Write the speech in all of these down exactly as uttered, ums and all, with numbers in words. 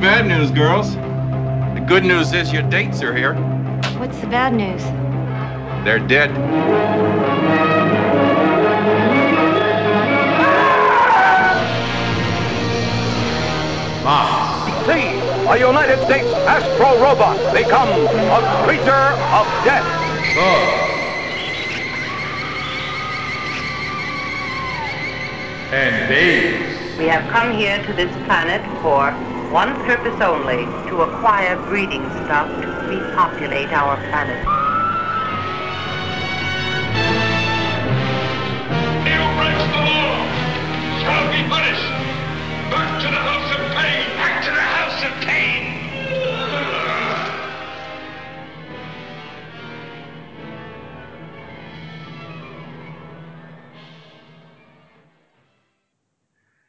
Bad news, girls. The good news is your dates are here. What's the bad news? They're dead. Mom. See, a United States Astro Robot becomes a creature of death. Oh. And days. We have come here to this planet for one purpose only, to acquire breeding stock to repopulate our planet. He who breaks the law shall be punished. Back to the house of pain! Back to the house of pain!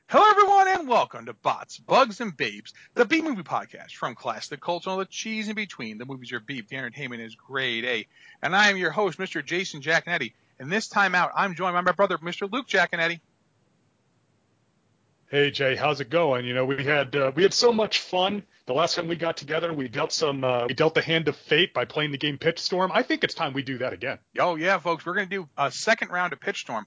Hello, everyone. Welcome to Bots, Bugs, and Babes, the B-Movie Podcast from classic cults and all the cheese in between. The movies are beef, the entertainment is grade A. And I am your host, Mister Jason Giaconetti. And this time out, I'm joined by my brother, Mister Luke Giaconetti. Hey, Jay, how's it going? You know, we had uh, we had so much fun the last time we got together. We dealt some uh, we dealt the hand of fate by playing the game Pitch Storm. I think it's time we do that again. Oh, yeah, folks, we're going to do a second round of Pitch Storm.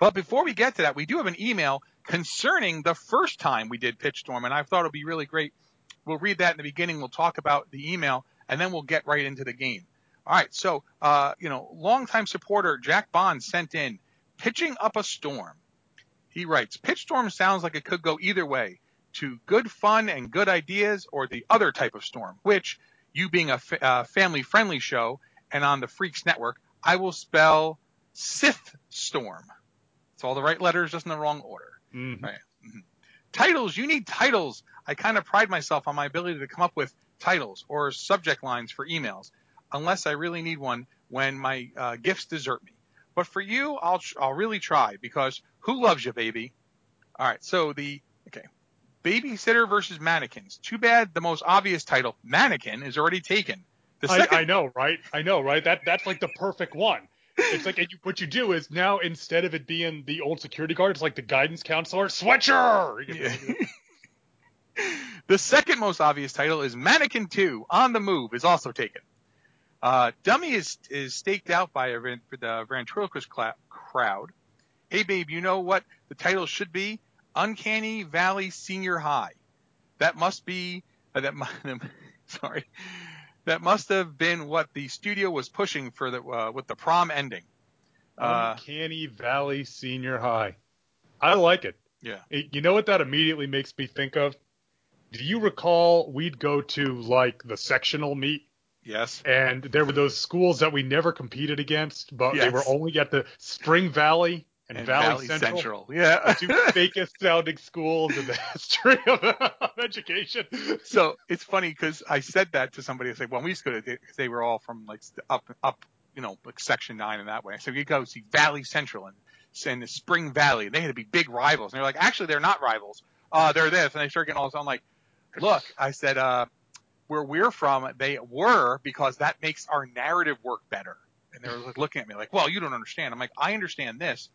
But before we get to that, we do have an email concerning the first time we did Pitch Storm, and I thought it would be really great. We'll read that in the beginning. We'll talk about the email, and then we'll get right into the game. All right, so, uh, you know, longtime supporter Jack Bond sent in, Pitching Up a Storm. He writes, Pitch Storm sounds like it could go either way, to good fun and good ideas or the other type of storm, which, you being a fa- uh, family-friendly show and on the Freaks Network, I will spell Sith Storm. It's all the right letters, just in the wrong order. Mm-hmm. Right. Mm-hmm. Titles. You need titles. I kind of pride myself on my ability to come up with titles or subject lines for emails, unless I really need one when my uh, gifts desert me. But for you, I'll I'll really try, because who loves you, baby? All right. So the okay, babysitter versus mannequins. Too bad the most obvious title, mannequin, is already taken. The second... I, I know, right? I know, right? That that's like the perfect one. It's like what you do is now, instead of it being the old security guard, it's like the guidance counselor, Switcher! Yeah. The second most obvious title is Mannequin two, On the Move, is also taken. Uh, Dummy is is staked out by a, the ventriloquist cla- crowd. Hey, babe, you know what the title should be? Uncanny Valley Senior High. That must be... Uh, that. Sorry. That must have been what the studio was pushing for the uh, with the prom ending. Uncanny uh, Valley Senior High. I like it. Yeah. It, you know what that immediately makes me think of? Do you recall we'd go to, like, the sectional meet? Yes. And there were those schools that we never competed against, but yes. They were only at the Spring Valley and, and Valley, Valley Central. Central. Yeah. The two fakest sounding schools in the history of, of education. So it's funny, because I said that to somebody. I said, well, we used to go to, because they were all from like up, up, you know, like Section nine and that way. I said, you go see Valley Central and, and the Spring Valley. And they had to be big rivals. And they're like, actually, they're not rivals. Uh, they're this. And I started getting all this. I'm like, look, I said, uh, where we're from, they were, because that makes our narrative work better. And they were like, looking at me like, well, you don't understand. I'm like, I understand this.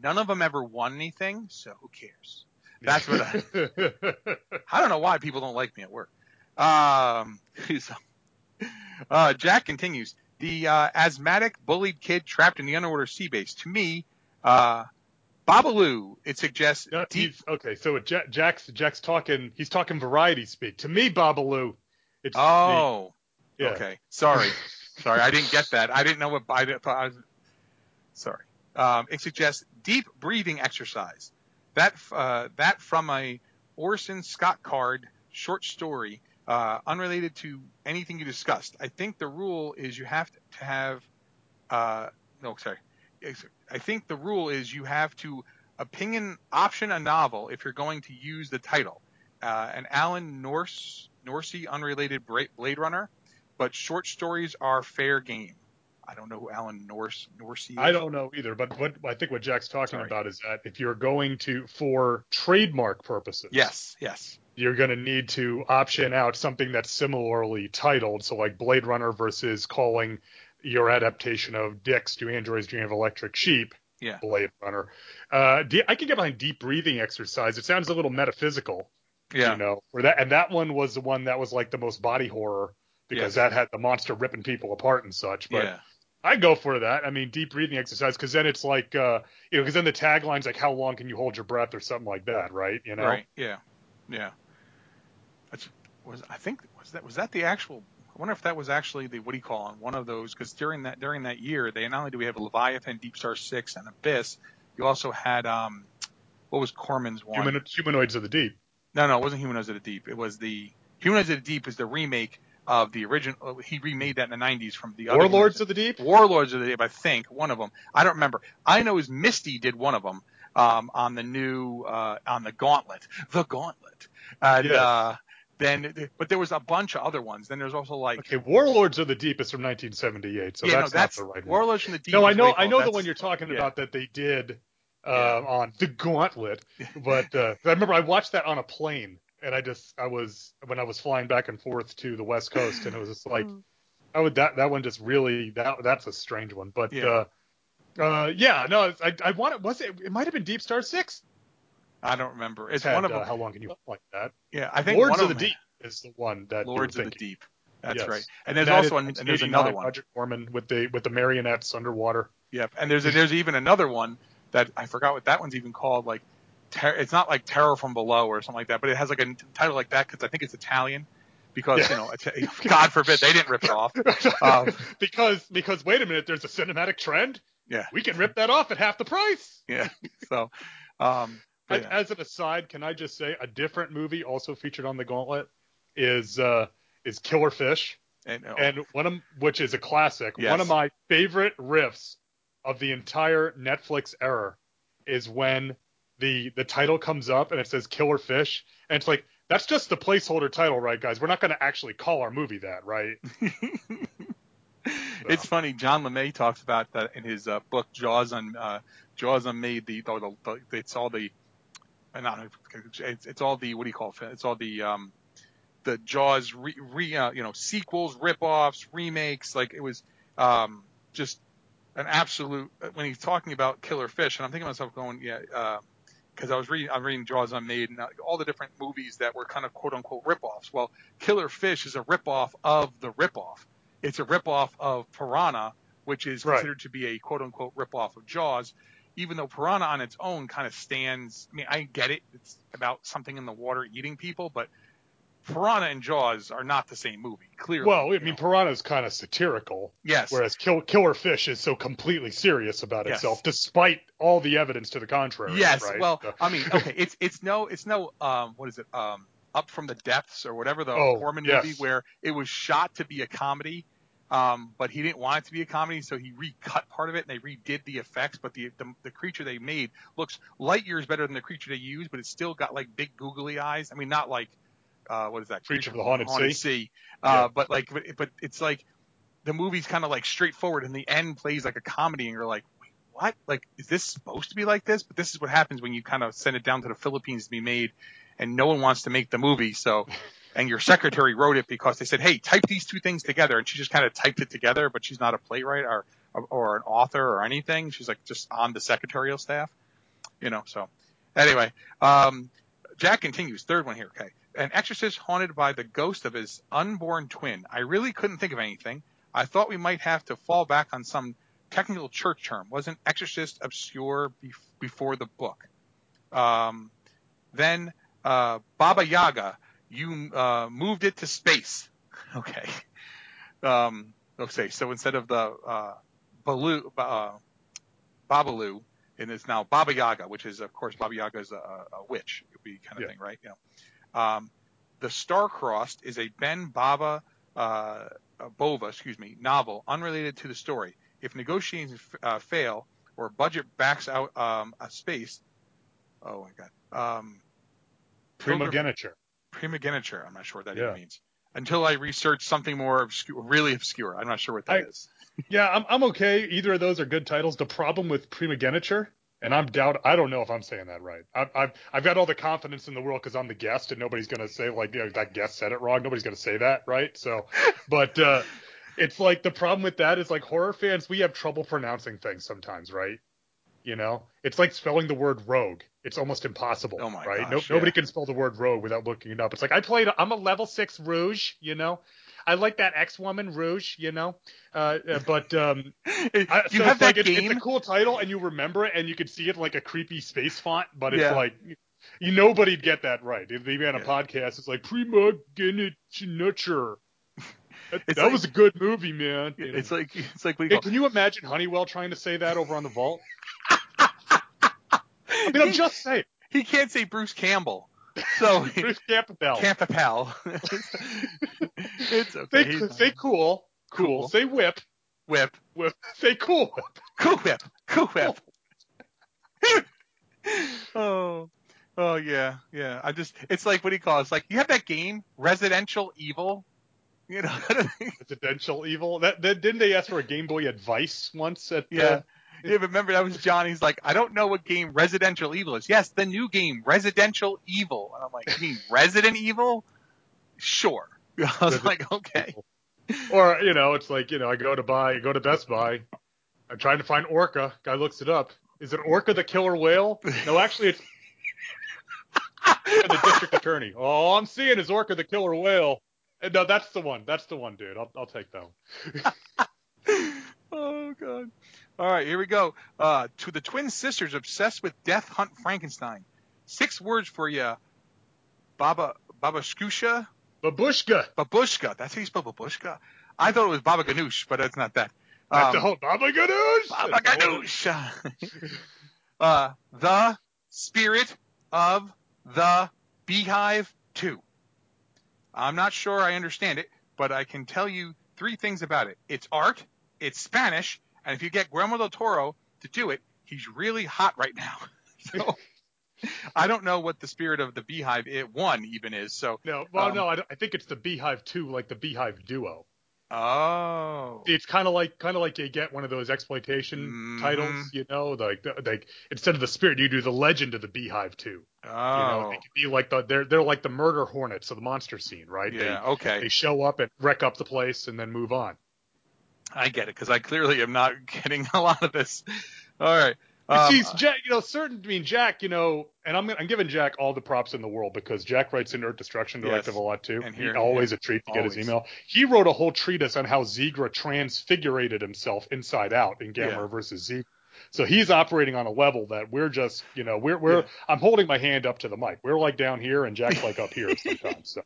None of them ever won anything, so who cares? That's what I... I don't know why people don't like me at work. Um, so, uh, Jack continues. The uh, asthmatic, bullied kid trapped in the underwater sea base. To me, uh, Babalu, it suggests... No, deep... Okay, so Jack, Jack's, Jack's talking... He's talking variety speak. To me, Babalu... It's oh, the, yeah. Okay. Sorry. Sorry, I didn't get that. I didn't know what... I, I was, sorry. Um, it suggests deep breathing exercise. That uh, that from a Orson Scott Card short story, uh, unrelated to anything you discussed. I think the rule is you have to have uh, – no, sorry. I think the rule is you have to opinion option a novel if you're going to use the title. Uh, an Alan Norse, Norse unrelated Blade Runner, but short stories are fair game. I don't know who Alan Norse Norse is. I don't know either, but what I think what Jack's talking Sorry. about is that if you're going to, for trademark purposes, yes, yes, you're going to need to option out something that's similarly titled. So like Blade Runner versus calling your adaptation of Dick's Do Androids Dream of Electric Sheep? Yeah, Blade Runner. Uh, I can get behind Deep Breathing Exercise. It sounds a little metaphysical. Yeah, you know, or that, and that one was the one that was like the most body horror because yes. that had the monster ripping people apart and such. But yeah. I go for that. I mean, Deep Breathing Exercise, because then it's like, uh, you know, because then the tagline's like, how long can you hold your breath or something like that, right? You know, right? Yeah, yeah. That's was I think was that was that the actual. I wonder if that was actually the what do you call on one of those, because during that during that year, they not only do we have Leviathan, Deep Star Six, and Abyss, you also had um, what was Corman's one? Human, Humanoids of the Deep. No, no, it wasn't Humanoids of the Deep. It was the Humanoids of the Deep is the remake of the original. He remade that in the nineties from the other Warlords of the Deep. Warlords of the Deep, I think one of them. I don't remember. I know is Misty did one of them um, on the new uh, on the Gauntlet, the Gauntlet. And, yes. uh Then, but there was a bunch of other ones. Then there's also like okay, Warlords of the Deep is from nineteen seventy-eight, so yeah, that's, no, that's not the right one. Warlords of the Deep. No, I know, I know the one you're talking yeah. about that they did uh, yeah. on the Gauntlet. But uh, I remember I watched that on a plane, and I just I was when I was flying back and forth to the West Coast, and it was just like, I would that that one just really that that's a strange one. But yeah, uh, uh, yeah no, I I want it was it it might have been Deep Star Six. I don't remember. It's had, one of them. Uh, how long can you like that? Yeah, I think Lords one of, of the Deep is the one that Lords of the Deep. That's yes. right. And there's that also is, an, and there's another one. Project Gorman with the with the marionettes underwater. Yep. And there's a, there's even another one that I forgot what that one's even called. Like, ter- it's not like Terror from Below or something like that, but it has like a title like that because I think it's Italian. Because yeah. you know, it, God forbid they didn't rip it off. Um, because because wait a minute, there's a cinematic trend. Yeah. We can rip that off at half the price. Yeah. So. Um, Yeah. As an aside, can I just say a different movie also featured on the Gauntlet is uh, is Killer Fish, and, oh. and one of which is a classic. Yes. One of my favorite riffs of the entire Netflix era is when the the title comes up and it says Killer Fish, and it's like that's just the placeholder title, right, guys? We're not going to actually call our movie that, right? So. It's funny. John LeMay talks about that in his uh, book Jaws on uh, Jaws Unmade. The, the, the it's all the Not, it's, it's all the what do you call it? It's all the um, the Jaws re, re uh, you know sequels, ripoffs, remakes. Like it was um, just an absolute. When he's talking about Killer Fish, and I'm thinking to myself, going, yeah, because uh, I was reading, I'm reading Jaws Unmade and all the different movies that were kind of quote unquote ripoffs. Well, Killer Fish is a ripoff of the ripoff. It's a ripoff of Piranha, which is considered right. to be a quote unquote ripoff of Jaws. Even though Piranha on its own kind of stands, I mean, I get it. It's about something in the water eating people, but Piranha and Jaws are not the same movie, clearly. Well, I mean, Piranha is kind of satirical. Yes. Whereas Kill, Killer Fish is so completely serious about itself, yes. despite all the evidence to the contrary. Yes. Right? Well, so. I mean, okay, it's it's no, it's no, um, what is it, um, Up from the Depths or whatever the oh, Gorman yes. movie where it was shot to be a comedy. Um, but he didn't want it to be a comedy, so he recut part of it and they redid the effects. But the, the the creature they made looks light years better than the creature they used, but it's still got like big googly eyes. I mean, not like uh, what is that creature, creature of the haunted, haunted sea? sea. Uh, yeah. But like, but, but it's like the movie's kind of like straightforward, and the end plays like a comedy, and you're like, wait, what? Like, is this supposed to be like this? But this is what happens when you kind of send it down to the Philippines to be made, and no one wants to make the movie, so. And your secretary wrote it because they said, hey, type these two things together. And she just kind of typed it together, but she's not a playwright or or, or an author or anything. She's like just on the secretarial staff, you know. So anyway, um, Jack continues. Third one here. Okay. An exorcist haunted by the ghost of his unborn twin. I really couldn't think of anything. I thought we might have to fall back on some technical church term. Wasn't exorcist obscure bef- before the book? Um, then uh, Baba Yaga. You uh, moved it to space. Okay. Um, okay. So instead of the uh, Baloo, uh, Babalu, and it's now Baba Yaga, which is, of course, Baba Yaga is a, a witch. It would be kind of yeah. thing, right? You know. Um, the Star-Crossed is a Ben Baba uh, Bova, excuse me, novel unrelated to the story. If negotiations f- uh, fail, or budget backs out um, a space. Oh my God. Um, primogeniture. Primogeniture. I'm not sure what that yeah. even means. Until I research something more obscure, really obscure. I'm not sure what that I, is. Yeah, I'm I'm okay. Either of those are good titles. The problem with primogeniture, and I'm doubt I don't know if I'm saying that right. I've I've, I've got all the confidence in the world because I'm the guest, and nobody's gonna say like you know, that guest said it wrong. Nobody's gonna say that, right? So, but uh, it's like the problem with that is like horror fans, we have trouble pronouncing things sometimes, right? You know, it's like spelling the word rogue. It's almost impossible. Oh my right? Gosh, no, yeah. Nobody can spell the word rogue without looking it up. It's like I played. I'm a level six Rouge. You know, I like that X woman Rouge. You know, uh, but um, I, you so have it's that like, game? It's, it's a cool title, and you remember it, and you could see it like a creepy space font. But it's yeah. like you, nobody'd get that right. If they had a yeah. podcast, it's like primogeniture. That, that like, was a good movie, man. You know? It's like it's like we. Hey, can you imagine Honeywell trying to say that over on the vault? I mean, I'm he, just saying. He can't say Bruce Campbell. So Bruce Campbell. Campbell. It's okay. Say, say cool, cool. Cool. Say whip. Whip. Whip. Say cool whip. Cool whip. Cool whip. oh. Oh, yeah. Yeah. I just, it's like, what do you call it? It's like, you have that game, Residential Evil. You know? Residential Evil. That, that Didn't they ask for a Game Boy Advice once at yeah. the. Yeah, but remember, that was Johnny's like, I don't know what game Residential Evil is. Yes, the new game, Residential Evil. And I'm like, you mean Resident Evil? Sure. I was Resident like, okay. Evil. Or, you know, it's like, you know, I go to buy, I go to Best Buy. I'm trying to find Orca. Guy looks it up. Is it Orca the Killer Whale? No, actually, it's the district attorney. All I'm seeing is Orca the Killer Whale. And no, that's the one. That's the one, dude. I'll, I'll take that one. Oh, God. All right, here we go. Uh, to the twin sisters obsessed with death, hunt Frankenstein. Six words for you. Baba, Babashkusha? Babushka. Babushka. That's how you spell Babushka. I thought it was Baba Ganoush, but it's not that. Um, that's the whole Baba Ganoush. Baba Ganoush. uh, the Spirit of the Beehive two. I'm not sure I understand it, but I can tell you three things about it. It's art. It's Spanish. And if you get Guillermo del Toro to do it, he's really hot right now. So I don't know what the Spirit of the Beehive it, one even is. So no, well, um, no, I, I think it's the Beehive two, like the Beehive Duo. Oh, it's kind of like kind of like you get one of those exploitation mm-hmm. titles, you know, like like instead of the Spirit, you do the Legend of the Beehive two. Oh, you know, they could be like the they're they're like the murder hornets of the monster scene, right? Yeah, they, okay. They show up and wreck up the place and then move on. I get it, because I clearly am not getting a lot of this. All right. Um, Jeez, Jack, you know, certain, I mean, Jack, you know, and I'm I'm giving Jack all the props in the world because Jack writes in Earth Destruction Directive yes. a lot, too. And here, he, always yeah, a treat to always. Get his email. He wrote a whole treatise on how Zegra transfigurated himself inside out in Gamera yeah. versus Zegra. So he's operating on a level that we're just, you know, we're, we're yeah. I'm holding my hand up to the mic. We're like down here and Jack's like up here sometimes. So.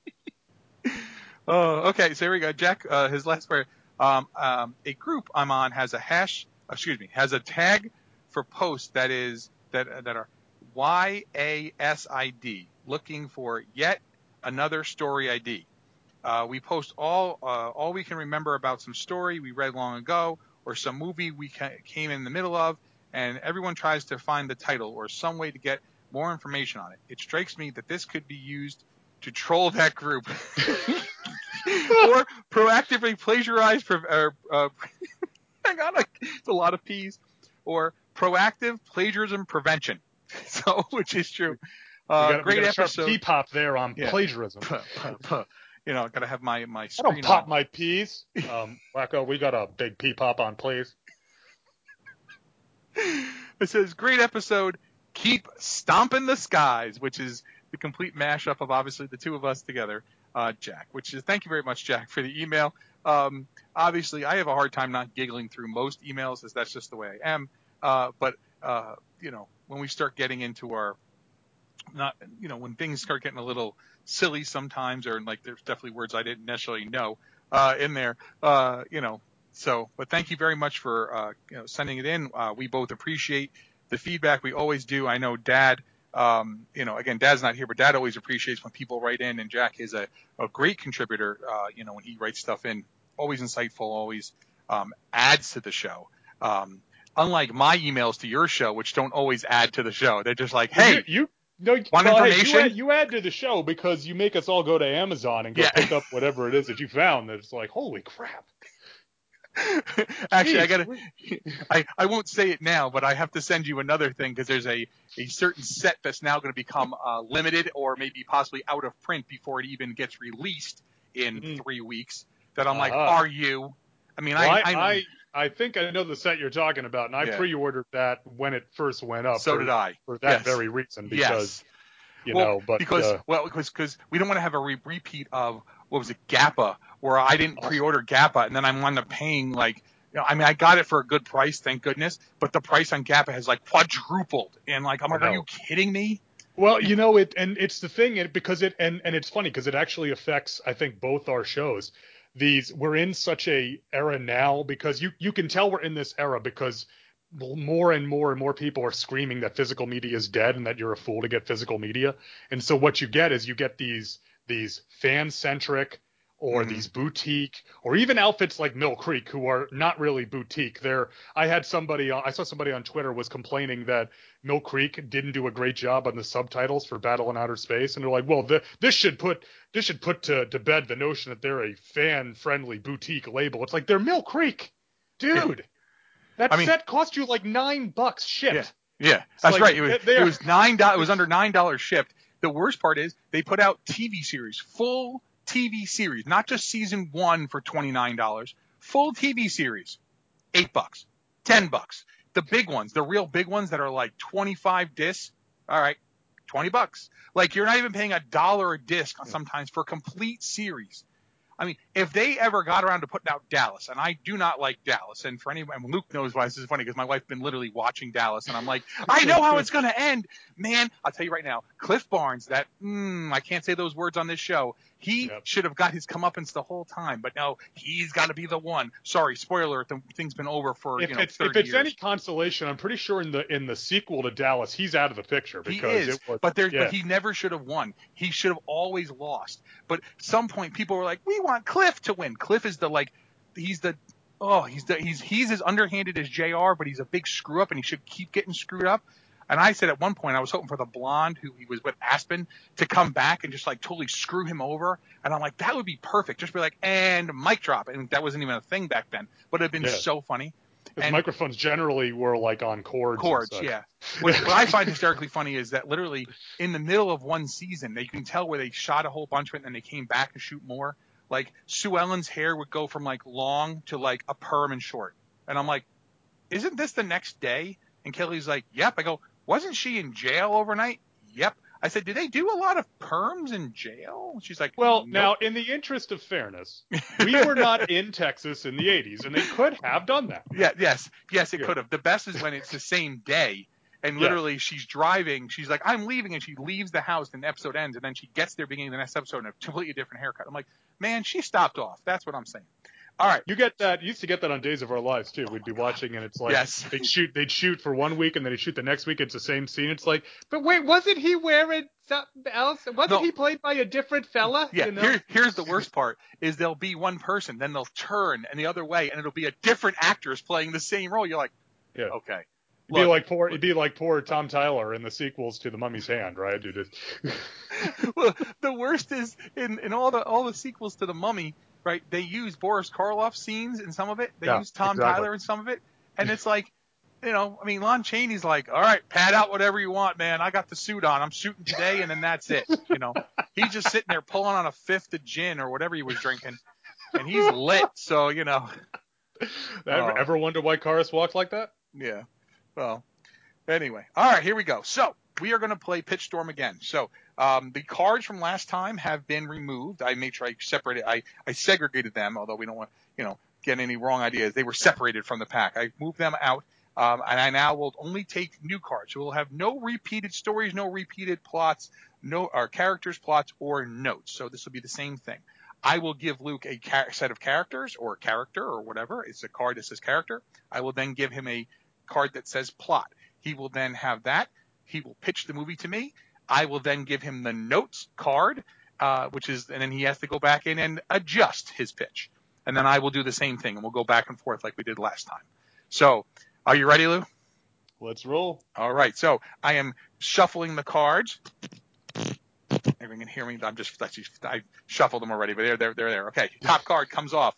Oh, okay. So here we go. Jack, uh, his last word. Um, um, a group I'm on has a hash, excuse me, has a tag for posts that is that uh, that are Y A S I D, looking for yet another story I D. Uh, we post all uh, all we can remember about some story we read long ago or some movie we ca- came in the middle of, and everyone tries to find the title or some way to get more information on it. It strikes me that this could be used to troll that group. Or proactively plagiarize uh, uh, hang on, it's a lot of P's. Or proactive plagiarism prevention. So, which is true. Uh, we got, great we got a episode. P pop there on yeah. plagiarism. Puh, puh, puh. You know, I gotta have my my. Screen I don't pop on. My P's. Um, Wacko, we got a big P pop on, please. It says great episode. Keep stomping the skies, which is the complete mashup of obviously the two of us together. Uh, Jack, which is thank you very much, Jack, for the email. Um, obviously, I have a hard time not giggling through most emails, as that's just the way I am. Uh, but uh, you know, when we start getting into our, not you know, when things start getting a little silly sometimes, or like there's definitely words I didn't necessarily know uh, in there, uh, you know. So, but thank you very much for uh, you know, sending it in. Uh, we both appreciate the feedback. We always do. I know, Dad. Um, you know, again, Dad's not here, but Dad always appreciates when people write in, and Jack is a, a great contributor. Uh, you know, when he writes stuff in, always insightful, always um, adds to the show. Um, unlike my emails to your show, which don't always add to the show. They're just like, hey, you, you no, want well, information? Hey, you, add, you add to the show because you make us all go to Amazon and go yeah. pick up whatever it is that you found. That it's like, holy crap. Actually, Jeez, I gotta. I, I won't say it now, but I have to send you another thing because there's a, a certain set that's now going to become uh, limited or maybe possibly out of print before it even gets released in mm. three weeks. That I'm uh-huh. like, are you? I mean, well, I, I, I I think I know the set you're talking about, and I yeah. pre-ordered that when it first went up. So for, did I for that yes. very reason because yes. you well, know, but because uh, well, because because we don't want to have a re- repeat of. What was it, Gappa, where I didn't pre-order Gappa, and then I wound up paying, like, you know, I mean, I got it for a good price, thank goodness, but the price on Gappa has, like, quadrupled, and, like, I'm like, are you kidding me? Well, you know, it, and it's the thing, it, because it, and, and it's funny, because it actually affects, I think, both our shows. These, we're in such a era now, because you, you can tell we're in this era, because more and more and more people are screaming that physical media is dead, and that you're a fool to get physical media, and so what you get is you get these... these fan-centric or mm. these boutique or even outfits like Mill Creek who are not really boutique. They're, I had somebody – I saw somebody on Twitter was complaining that Mill Creek didn't do a great job on the subtitles for Battle in Outer Space. And they're like, well, th- this should put this should put to, to bed the notion that they're a fan-friendly boutique label. It's like they're Mill Creek. Dude, yeah. that I mean, set cost you like nine bucks shipped. Yeah, yeah. that's like, right. It was, it was nine. It was under nine dollars shipped. The worst part is they put out T V series, full T V series, not just season one for twenty-nine dollars, full T V series, eight bucks, ten bucks. The big ones, the real big ones that are like twenty-five discs, all right, twenty bucks. Like you're not even paying a dollar a disc sometimes for complete series. I mean, if they ever got around to putting out Dallas, and I do not like Dallas, and for anyone, Luke knows why this is funny because my wife's been literally watching Dallas, and I'm like, I know how it's going to end, man. I'll tell you right now, Cliff Barnes, that mm, I can't say those words on this show. He yep. should have got his comeuppance the whole time, but no, he's got to be the one. Sorry, spoiler, the thing's been over for if you know it's, thirty years. If it's years. any consolation, I'm pretty sure in the in the sequel to Dallas, he's out of the picture because he is, it was, but, there, yeah. but he never should have won. He should have always lost. But at some point, people were like, we want Cliff to win. Cliff is the like, he's the oh, he's the he's he's as underhanded as J R, but he's a big screw up, and he should keep getting screwed up. And I said at one point I was hoping for the blonde who he was with Aspen to come back and just like totally screw him over. And I'm like, that would be perfect. Just be like, and mic drop. And that wasn't even a thing back then, but it'd been yeah. so funny. And microphones generally were like on cords. Cords, yeah. What, what I find hysterically funny is that literally in the middle of one season, they can tell where they shot a whole bunch of it and then they came back to shoot more. Like Sue Ellen's hair would go from like long to like a perm and short. And I'm like, isn't this the next day? And Kelly's like, yep. I go, wasn't she in jail overnight? Yep. I said, do they do a lot of perms in jail? She's like, well, nope. Now, in the interest of fairness, we were not in Texas in the eighties, and they could have done that. Yeah, Yes, yes, it yeah. could have. The best is when it's the same day, and literally yeah. she's driving. She's like, I'm leaving, and she leaves the house, and the episode ends, and then she gets there beginning of the next episode and a completely different haircut. I'm like, man, she stopped off. That's what I'm saying. All right. You get that. You used to get that on Days of Our Lives, too. We'd be watching, and it's like yes. they'd, shoot, they'd shoot for one week, and then they'd shoot the next week. It's the same scene. It's like, but wait, wasn't he wearing something else? Wasn't no. he played by a different fella? Yeah, you know? Here, here's the worst part is there'll be one person, then they'll turn and the other way, and it'll be a different actress playing the same role. You're like, yeah. okay. It'd, Look, be like poor, it'd be like poor Tom Tyler in the sequels to The Mummy's Hand, right? Dude, well, the worst is in, in all the all the sequels to The Mummy, right? They use Boris Karloff scenes in some of it. They yeah, use Tom exactly. Tyler in some of it. And it's like, you know, I mean, Lon Chaney's like, all right, pad out whatever you want, man. I got the suit on. I'm shooting today, and then that's it. You know, he's just sitting there pulling on a fifth of gin or whatever he was drinking, and he's lit. So, you know. Ever, uh, ever wonder why Karas walked like that? Yeah. Well, anyway. All right, here we go. So we are going to play Pitch Storm again. So um, the cards from last time have been removed. I made sure I separated. I, I segregated them, although we don't want you know get any wrong ideas. They were separated from the pack. I moved them out, um, and I now will only take new cards. So we'll have no repeated stories, no repeated plots, no or characters, plots, or notes. So this will be the same thing. I will give Luke a ca- set of characters or character or whatever. It's a card that says character. I will then give him a card that says plot. He will then have that. He will pitch the movie to me. I will then give him the notes card, uh, which is, and then he has to go back in and adjust his pitch. And then I will do the same thing, and we'll go back and forth like we did last time. So Are you ready, Lou? Let's roll. All right. So I am shuffling the cards. Everyone can hear me. I'm just actually I shuffled them already, but they're they're they're there. Okay. Top card comes off.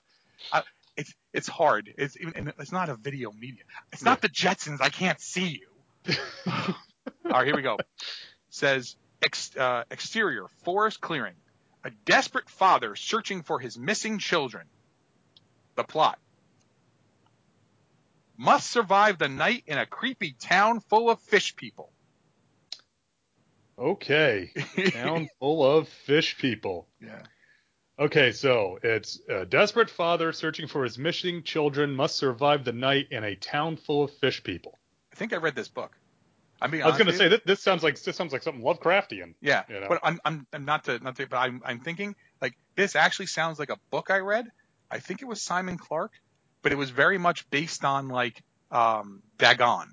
Uh, it's it's hard. It's even it's not a video medium. It's not the Jetsons. I can't see you. All right. Here we go. Says ex, uh, exterior forest clearing. A desperate father searching for his missing children. The plot. Must survive the night in a creepy town full of fish people. Okay. Town full of fish people. Yeah. Okay, so it's a desperate father searching for his missing children must survive the night in a town full of fish people. I think I read this book. I mean, I was going to say this, this sounds like this sounds like something Lovecraftian. Yeah, you know? But I'm I'm I'm not to not to, but I'm I'm thinking like this actually sounds like a book I read. I think it was Simon Clark, but it was very much based on like um, Dagon.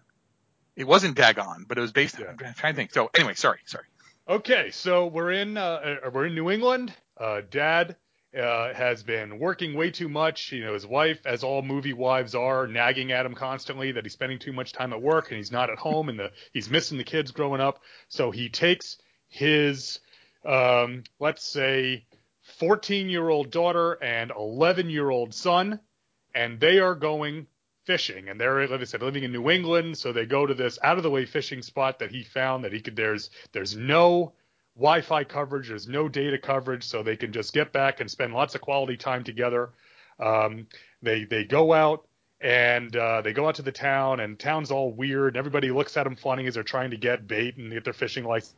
It wasn't Dagon, but it was based. Yeah. On, I'm trying to think. So anyway, sorry, sorry. Okay, so we're in uh, we're in New England. Uh, Dad uh, has been working way too much. You know, his wife, as all movie wives are, nagging at him constantly that he's spending too much time at work and he's not at home and the he's missing the kids growing up. So he takes his um, let's say fourteen-year-old daughter and eleven-year-old son, and they are going fishing. And they're, like I said, living in New England, so they go to this out-of-the-way fishing spot that he found that he could. There's there's no Wi-Fi coverage, there's no data coverage, so they can just get back and spend lots of quality time together. Um, they they go out and uh, they go out to the town, and town's all weird. Everybody looks at them funny as they're trying to get bait and get their fishing license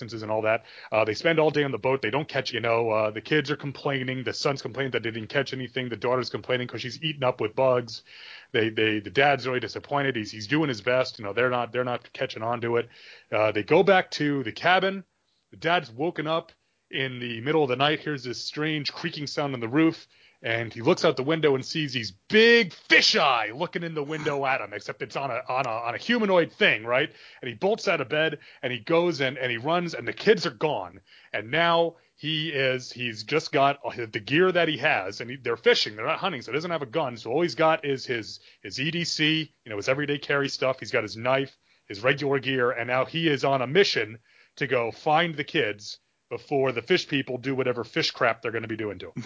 and all that. Uh, they spend all day on the boat. They don't catch, you know, uh, the kids are complaining. The son's complaining that they didn't catch anything. The daughter's complaining because she's eaten up with bugs. They, they, the dad's really disappointed. He's, he's doing his best. You know, they're not, they're not catching on to it. Uh, they go back to the cabin. The dad's woken up in the middle of the night. Here's this strange creaking sound on the roof. And he looks out the window and sees these big fisheye looking in the window at him, except it's on a on a on a humanoid thing, right? And he bolts out of bed and he goes and, and he runs and the kids are gone. And now he is he's just got the gear that he has, and he, they're fishing, they're not hunting, so he doesn't have a gun. So all he's got is his his E D C, you know, his everyday carry stuff. He's got his knife, his regular gear, and now he is on a mission to go find the kids before the fish people do whatever fish crap they're going to be doing to him.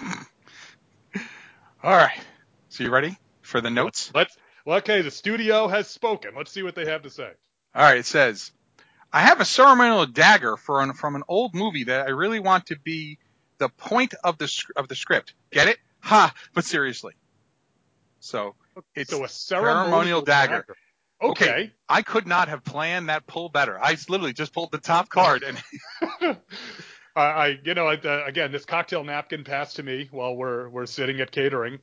All right. So you ready for the notes? Let's, well, okay, the studio has spoken. Let's see what they have to say. All right. It says, I have a ceremonial dagger for an, from an old movie that I really want to be the point of the of the script. Get it? Ha! But seriously. So it's so a ceremonial, ceremonial dagger. dagger. Okay. okay. I could not have planned that pull better. I literally just pulled the top card and. Uh, I, you know, uh, again, this cocktail napkin passed to me while we're we're sitting at catering.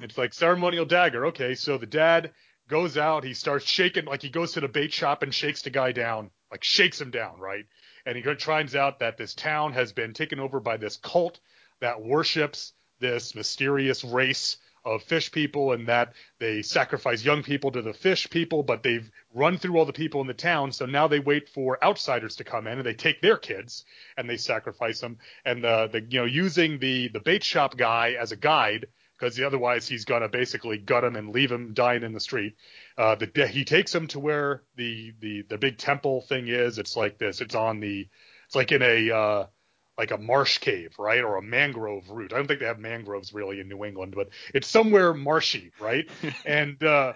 It's like ceremonial dagger. Okay, so the dad goes out. He starts shaking, like he goes to the bait shop and shakes the guy down, like shakes him down, right? And he finds out that this town has been taken over by this cult that worships this mysterious race of fish people, and that they sacrifice young people to the fish people, but they've run through all the people in the town, so now they wait for outsiders to come in, and they take their kids and they sacrifice them. And the, the you know, using the the bait shop guy as a guide, because otherwise he's gonna basically gut him and leave him dying in the street. Uh the, he takes him to where the the the big temple thing is. It's like this, it's on the it's like in a uh like a marsh cave, right? Or a mangrove root. I don't think they have mangroves really in New England, but it's somewhere marshy, right? And uh,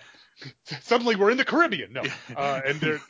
suddenly we're in the Caribbean. No. Uh, and they're,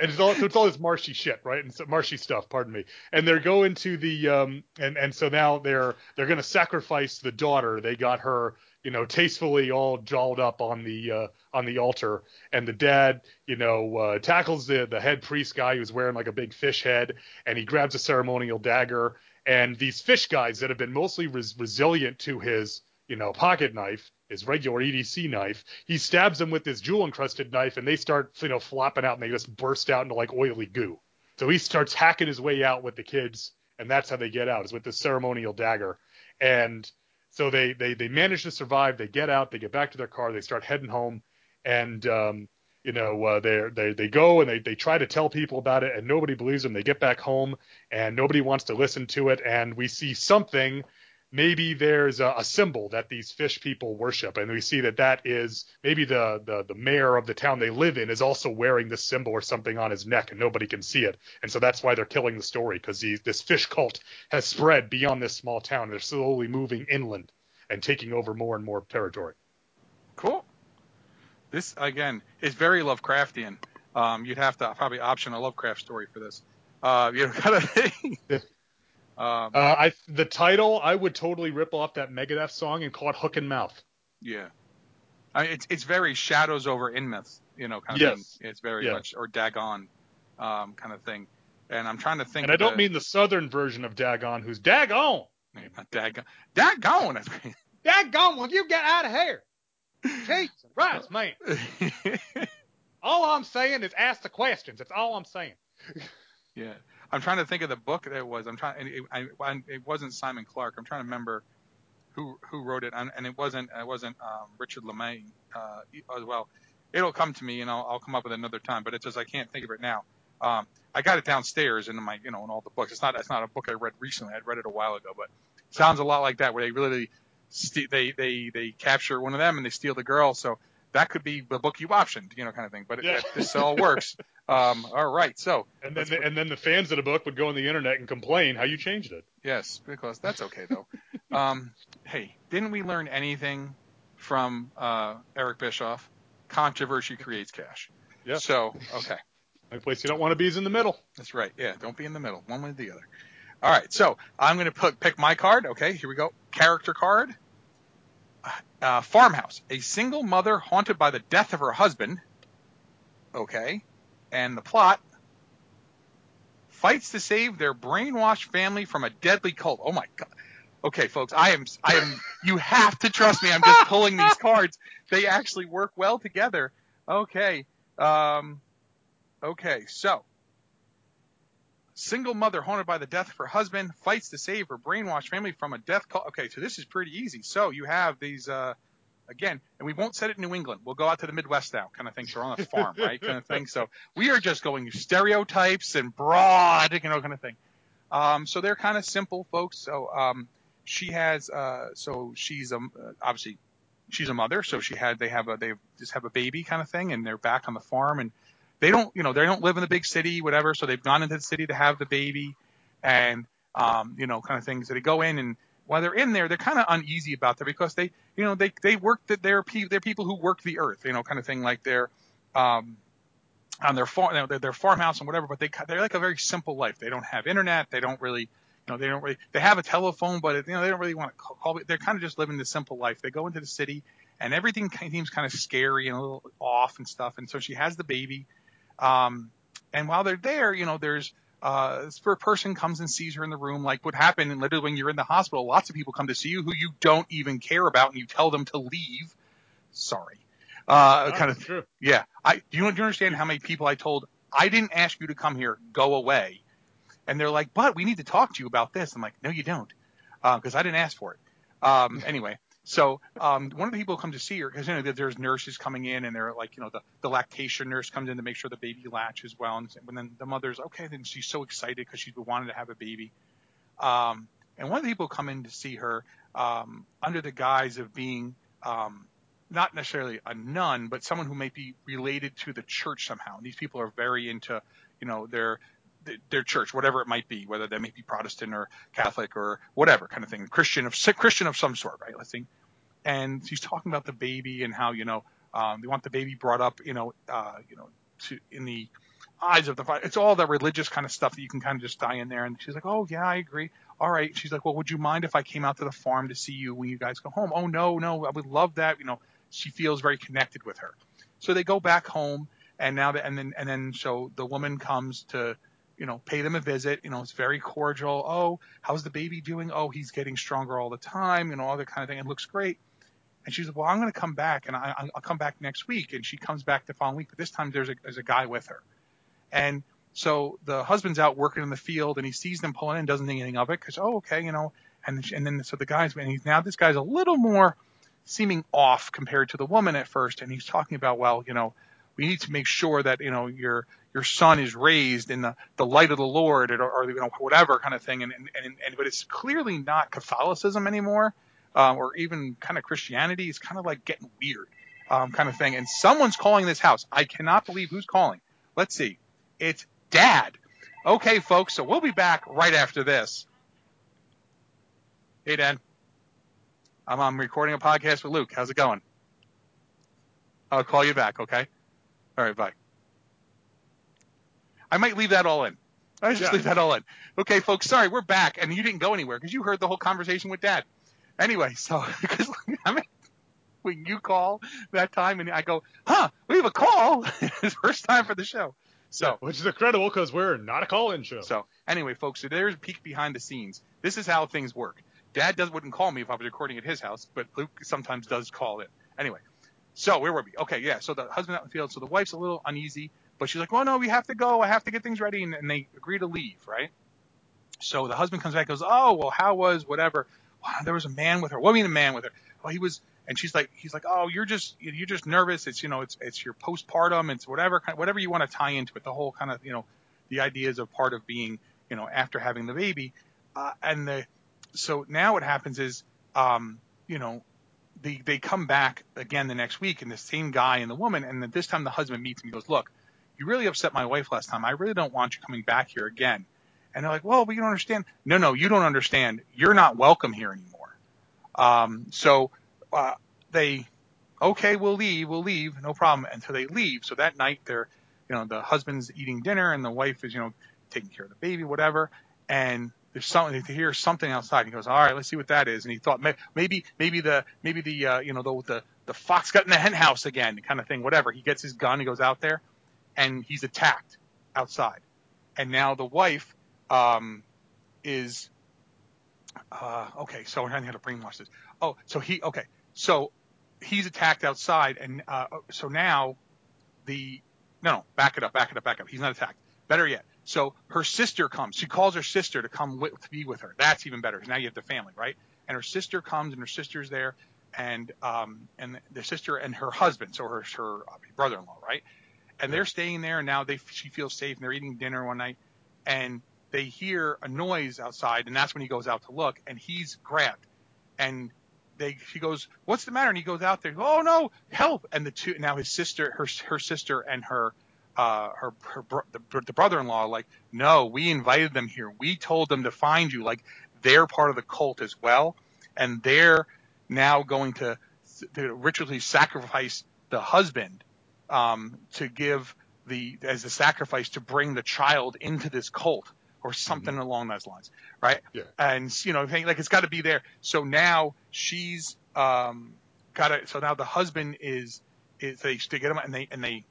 and it's all, so it's all this marshy shit, right? And so marshy stuff, pardon me. And they're going to the, um, and, and so now they're, they're going to sacrifice the daughter. They got her, you know, tastefully all jawed up on the uh, on the altar. And the dad, you know, uh, tackles the, the head priest guy who's wearing like a big fish head, and he grabs a ceremonial dagger. And these fish guys that have been mostly res- resilient to his, you know, pocket knife, his regular E D C knife, he stabs them with this jewel-encrusted knife, and they start, you know, flopping out, and they just burst out into like oily goo. So he starts hacking his way out with the kids, and that's how they get out, is with this ceremonial dagger. And so they, they, they manage to survive. They get out. They get back to their car. They start heading home. And, um, you know, uh, they they they go and they, they try to tell people about it. And nobody believes them. They get back home and nobody wants to listen to it. And we see something maybe there's a, a symbol that these fish people worship. And we see that that is maybe the, the, the mayor of the town they live in is also wearing this symbol or something on his neck, and nobody can see it. And so that's why they're killing the story, because this fish cult has spread beyond this small town. They're slowly moving inland and taking over more and more territory. Cool. This, again, is very Lovecraftian. Um, you'd have to probably option a Lovecraft story for this. Uh, you know, kind of thing. Um, uh, I, the title, I would totally rip off that Megadeth song and call it Hook and Mouth. Yeah. I mean, it's it's very Shadows over Inmouth, you know, kind of yes. thing. It's very yeah. much, or Dagon um, kind of thing. And I'm trying to think. And I don't the, mean the southern version of Dagon, who's Dagon. Not Dagon. Dagon. Dagon, will you get out of here? Jesus Christ, man. All I'm saying is ask the questions. That's all I'm saying. Yeah. I'm trying to think of the book that it was. I'm trying, and it, I, I, it wasn't Simon Clark. I'm trying to remember who who wrote it, and, and it wasn't it wasn't um, Richard LeMay uh, as well. It'll come to me, and I'll, I'll come up with it another time. But it's just I can't think of it now. Um, I got it downstairs in my you know in all the books. It's not it's not a book I read recently. I read it a while ago, but it sounds a lot like that, where they really st- they they they capture one of them and they steal the girl. So that could be the book you optioned, you know, kind of thing. But yeah. it, this all works. Um, all right, so and then the, and then the fans of the book would go on the internet and complain how you changed it. Yes, because that's okay though. um, hey, didn't we learn anything from uh, Eric Bischoff? Controversy creates cash. Yeah. So okay. The place you don't want to be is in the middle. That's right. Yeah, don't be in the middle. One way or the other. All right, so I'm going to pick my card. Okay, here we go. Character card. Uh, farmhouse. A single mother haunted by the death of her husband. Okay. And the plot, fights to save their brainwashed family from a deadly cult. Oh, my God. Okay, folks, I am – I am. you have to trust me. I'm just pulling these cards. They actually work well together. Okay. Um, okay, so single mother haunted by the death of her husband, fights to save her brainwashed family from a death cult. Okay, so this is pretty easy. So you have these uh, – Again, and we won't set it in New England. We'll go out to the Midwest now, kind of thing. So we're on a farm, right, kind of thing. So we are just going stereotypes and broad, you know, kind of thing. Um, so they're kind of simple, folks. So um, she has, uh, so she's um, obviously she's a mother. So she had, they have a, they just have a baby, kind of thing, and they're back on the farm, and they don't, you know, they don't live in the big city, whatever. So they've gone into the city to have the baby, and um, you know, kind of things. So they go in and. While they're in there, they're kind of uneasy about that because they, you know, they they work that they're pe- they're people who work the earth, you know, kind of thing. Like they're um, on their farm, you know, their, their farmhouse and whatever. But they they're like a very simple life. They don't have internet. They don't really, you know, they don't really. They have a telephone, but it, you know, they don't really want to call. They're kind of just living this simple life. They go into the city, and everything seems kind of scary and a little off and stuff. And so she has the baby, um, and while they're there, you know, there's. Uh, this person comes and sees her in the room, like what happened. And literally, when you're in the hospital, lots of people come to see you who you don't even care about, and you tell them to leave. Sorry, uh, no, kind of. True. Yeah, I. Do you, do you understand how many people I told I didn't ask you to come here? Go away. And they're like, "But we need to talk to you about this." I'm like, "No, you don't," because uh, I didn't ask for it. Um, anyway. So um, one of the people who come to see her, because you know there's nurses coming in, and they're like, you know, the, the lactation nurse comes in to make sure the baby latches well, and then the mother's okay. Then she's so excited because she's been wanting to have a baby. Um, and one of the people who come in to see her um, under the guise of being um, not necessarily a nun, but someone who may be related to the church somehow. And these people are very into, you know, their their church, whatever it might be, whether they may be Protestant or Catholic or whatever kind of thing, Christian of Christian of some sort, right? Let's think. And she's talking about the baby and how, you know, um, they want the baby brought up, you know, uh, you know, to, in the eyes of the father. It's all the religious kind of stuff that you can kind of just die in there. And she's like, oh, yeah, I agree. All right. She's like, well, would you mind if I came out to the farm to see you when you guys go home? Oh, no, no, I would love that. You know, she feels very connected with her. So they go back home. And now the, and then and then so the woman comes to, you know, pay them a visit. You know, it's very cordial. Oh, how's the baby doing? Oh, he's getting stronger all the time. You know, all that kind of thing. It looks great. And she's like, well, I'm going to come back, and I, I'll come back next week. And she comes back the following week, but this time there's a, there's a guy with her. And so the husband's out working in the field, and he sees them pulling in, doesn't think anything of it because, oh, okay, you know. And and then so the guy's and he's now this guy's a little more seeming off compared to the woman at first, and he's talking about, well, you know, we need to make sure that, you know, you're your son is raised in the, the light of the Lord, or, or you know, whatever kind of thing. And, and, and, and but it's clearly not Catholicism anymore, um, or even kind of Christianity. It's kind of like getting weird, um, kind of thing. And someone's calling this house. I cannot believe who's calling. Let's see. It's Dad. Okay, folks. So we'll be back right after this. Hey, Dad. I'm, I'm recording a podcast with Luke. How's it going? I'll call you back, okay? All right, bye. I might leave that all in. I just yeah. leave that all in. Okay, folks, sorry, we're back, and you didn't go anywhere because you heard the whole conversation with Dad. Anyway, so because I mean, when you call that time, and I go, huh, we have a call. It's first time for the show. So, yeah, which is incredible because we're not a call-in show. So anyway, folks, so there's a peek behind the scenes. This is how things work. Dad does, wouldn't call me if I was recording at his house, but Luke sometimes does call in. Anyway. So where were we? Okay, yeah. So the husband out in the field. So the wife's a little uneasy, but she's like, "Well, no, we have to go. I have to get things ready," and, and they agree to leave, right? So the husband comes back, and goes, "Oh, well, how was whatever? Wow, there was a man with her. What do you mean a man with her? Well, he was." And she's like, "He's like, oh, you're just you're just nervous. It's you know, it's it's your postpartum. It's whatever kind, whatever you want to tie into it. The whole kind of you know, the ideas of part of being you know after having the baby, uh, and the so now what happens is um you know." They, they come back again the next week, and the same guy and the woman, and this time the husband meets him and goes, "Look, you really upset my wife last time. I really don't want you coming back here again." And they're like, "Well, but you don't understand." No, no, you don't understand. You're not welcome here anymore. Um, so uh, they, okay, we'll leave, we'll leave, no problem. And so they leave. So that night, they're, you know, the husband's eating dinner, and the wife is, you know, taking care of the baby, whatever, and there's something to hear something outside. He goes, "All right, let's see what that is." And he thought maybe, maybe the, maybe the, uh, you know, the, the, the fox got in the hen house again, kind of thing, whatever. He gets his gun, he goes out there, and he's attacked outside. And now the wife, um, is, uh, okay. So we're trying to how to brainwash this. Oh, so he, okay. So he's attacked outside. And, uh, so now the, no, no, back it up, back it up, back up. He's not attacked. Better yet. So her sister comes. She calls her sister to come with, to be with her. That's even better. Now you have the family, right? And her sister comes, and her sister's there, and um, and their sister and her husband, so her her brother-in-law, right? And they're staying there, and now they she feels safe, and they're eating dinner one night, and they hear a noise outside, and that's when he goes out to look, and he's grabbed, and they she goes, "What's the matter?" And he goes out there, "Oh no, help!" And the two now his sister, her her sister, and her. Uh, her, her bro- the, the brother-in-law, like, "No, we invited them here. We told them to find you. Like, they're part of the cult as well, and they're now going to, to ritually sacrifice the husband um, to give the as a sacrifice to bring the child into this cult or something mm-hmm. along those lines, right?" Yeah. And you know, like, it's got to be there. So now she's um, got it. So now the husband is is they to get him and they and they.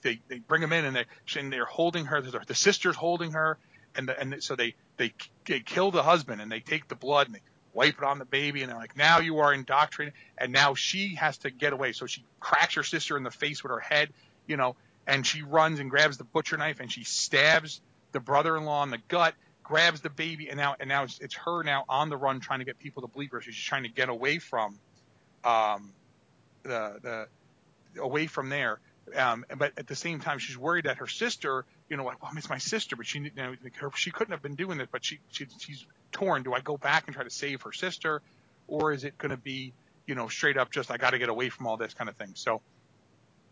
They, they bring him in, and, they, and they're holding her. The sister's holding her, and the, and so they, they they kill the husband, and they take the blood, and they wipe it on the baby, and they're like, "Now you are indoctrinated," and now she has to get away. So she cracks her sister in the face with her head, you know, and she runs and grabs the butcher knife, and she stabs the brother-in-law in the gut, grabs the baby, and now and now it's, it's her now on the run trying to get people to believe her. She's trying to get away from um the the away from there. Um, but at the same time, she's worried that her sister, you know, like, "Well, it's my sister," but she, you know, she couldn't have been doing this, but she, she, she's torn. Do I go back and try to save her sister, or is it going to be, you know, straight up just, I got to get away from all this kind of thing? So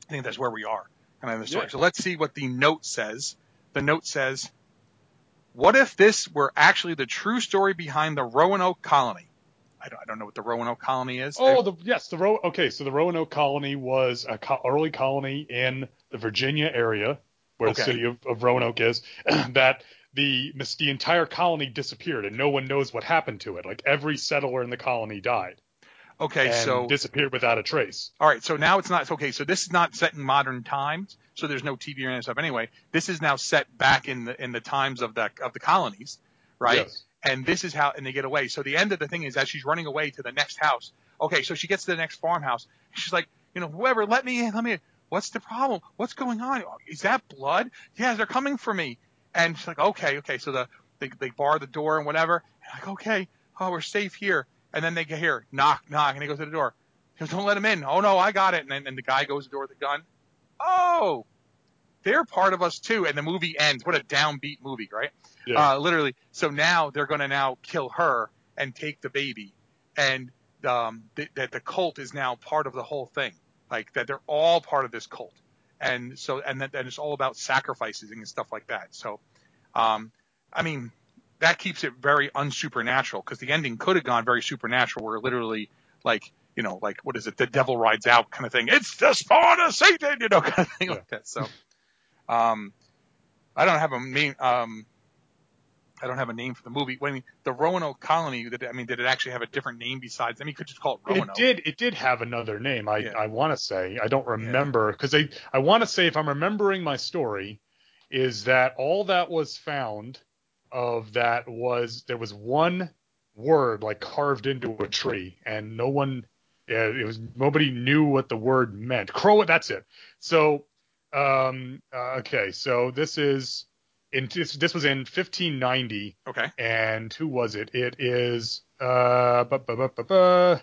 I think that's where we are kind of in the story. Yeah. So let's see what the note says. The note says, "What if this were actually the true story behind the Roanoke Colony?" I don't, I don't know what the Roanoke Colony is. Oh, the, yes. the Ro- Okay, so the Roanoke Colony was an co- early colony in the Virginia area, where okay. the city of, of Roanoke is, that the the entire colony disappeared, and no one knows what happened to it. Like, every settler in the colony died. Okay, and so... disappeared without a trace. All right, so now it's not... Okay, so this is not set in modern times, so there's no T V or any stuff anyway. This is now set back in the in the times of the, of the colonies, right? Yes. And this is how, and they get away. So the end of the thing is that she's running away to the next house. Okay, so she gets to the next farmhouse. She's like, you know, "Whoever, let me in, let me in. What's the problem? What's going on? Is that blood? Yeah, they're coming for me." And she's like, okay, okay. So the they, they bar the door and whatever. And like, okay, oh, we're safe here. And then they get here, knock, knock, and they go to the door. He goes, "Don't let him in." "Oh, no, I got it." And then and the guy goes to the door with the gun. Oh, they're part of us too. And the movie ends. What a downbeat movie, right? Yeah. Uh, literally. So now they're going to now kill her and take the baby. And um, th- that the cult is now part of the whole thing. Like that they're all part of this cult. And so, and then it's all about sacrifices and stuff like that. So, um, I mean, that keeps it very unsupernatural because the ending could have gone very supernatural where literally like, you know, like what is it? The devil rides out kind of thing. It's the spawn of Satan, you know, kind of thing yeah. like that. So, um, I don't have a name. Um, I don't have a name for the movie. I mean, the Roanoke Colony. I mean, did it actually have a different name besides? I mean, you could just call it Roanoke. It did. It did have another name. I yeah. I want to say. I don't remember because yeah. I I want to say if I'm remembering my story, is that all that was found of that was there was one word like carved into a tree and no one. Yeah, it was nobody knew what the word meant. Crow. That's it. So, um, uh, okay. So this is in this, this was in fifteen ninety. Okay. And who was it? It is uh, bu- bu- bu- bu- bu-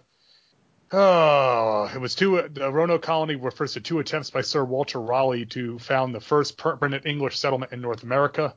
oh, it was two. The Roanoke Colony were first of two attempts by Sir Walter Raleigh to found the first permanent English settlement in North America.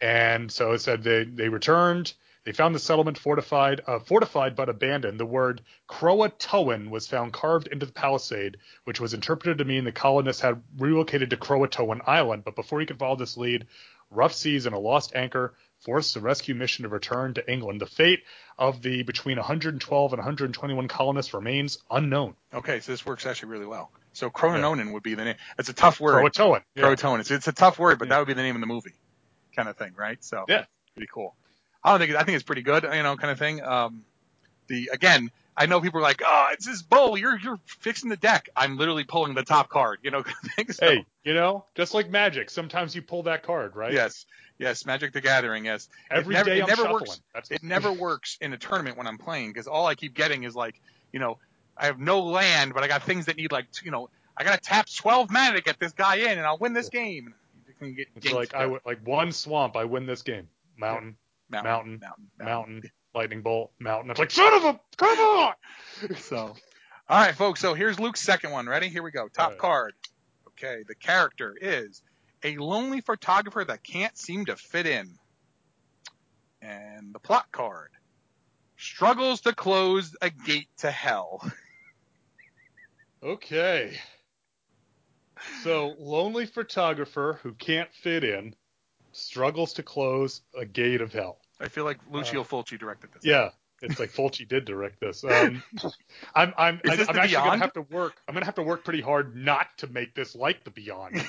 And so it said they they returned. They found the settlement fortified, uh, fortified but abandoned. The word Croatoan was found carved into the palisade, which was interpreted to mean the colonists had relocated to Croatoan Island. But before he could follow this lead, rough seas and a lost anchor forced the rescue mission to return to England. The fate of the between one hundred twelve and one hundred twenty-one colonists remains unknown. Okay, so this works actually really well. So Croatoan yeah. would be the name. It's a tough word. Croatoan. Yeah. Croatoan. It's, it's a tough word, but yeah. that would be the name of the movie kind of thing, right? So yeah. Pretty cool. I don't think I think it's pretty good, you know, kind of thing. Um, the again, I know people are like, "Oh, it's this bowl. You're you're fixing the deck." I'm literally pulling the top card, you know. Kind of thing, so. Hey, you know, just like Magic, sometimes you pull that card, right? Yes, yes, Magic the Gathering. Yes, every it never, day it I'm never shuffling. Works. That's it never works in a tournament when I'm playing because all I keep getting is like, you know, I have no land, but I got things that need like, you know, I got to tap twelve mana to get this guy in, and I'll win this game. You can get it's like I w- like one swamp, I win this game. Mountain. Yeah. Mountain mountain, mountain, mountain, mountain, lightning bolt, mountain. It's like, son of a, come on! So, all right, folks. So here's Luke's second one. Ready? Here we go. Top right. card. Okay. The character is a lonely photographer that can't seem to fit in. And the plot card struggles to close a gate to hell. Okay. So lonely photographer who can't fit in struggles to close a gate of hell. I feel like Lucio uh, Fulci directed this. Yeah, it's like Fulci did direct this. Um, I'm, I'm, Is this I'm actually Beyond? Gonna have to work. I'm gonna have to work pretty hard not to make this like The Beyond.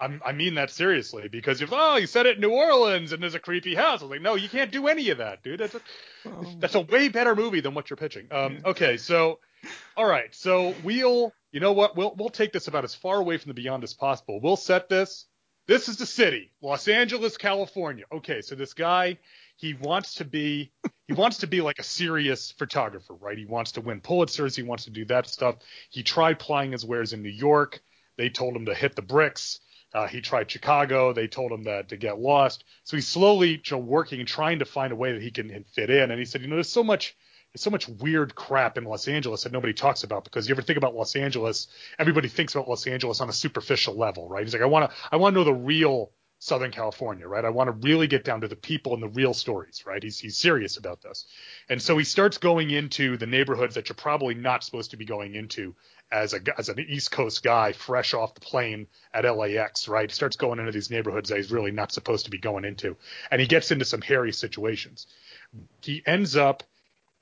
I'm, I mean that seriously because if oh you said it in New Orleans and there's a creepy house, I was like, no, you can't do any of that, dude. That's a, oh. that's a way better movie than what you're pitching. Um, okay, so all right, so we'll you know what we'll we'll take this about as far away from The Beyond as possible. We'll set this. This is the city, Los Angeles, California. Okay, so this guy, he wants to be he wants to be like a serious photographer, right? He wants to win Pulitzers. He wants to do that stuff. He tried plying his wares in New York. They told him to hit the bricks. Uh, he tried Chicago. They told him that to get lost. So he's slowly working and trying to find a way that he can fit in. And he said, you know, there's so much – There's so much weird crap in Los Angeles that nobody talks about because you ever think about Los Angeles, everybody thinks about Los Angeles on a superficial level, right? He's like, I want to I want to know the real Southern California, right? I want to really get down to the people and the real stories, right? He's he's serious about this. And so he starts going into the neighborhoods that you're probably not supposed to be going into as a as an East Coast guy fresh off the plane at L A X, right? He starts going into these neighborhoods that he's really not supposed to be going into. And he gets into some hairy situations. He ends up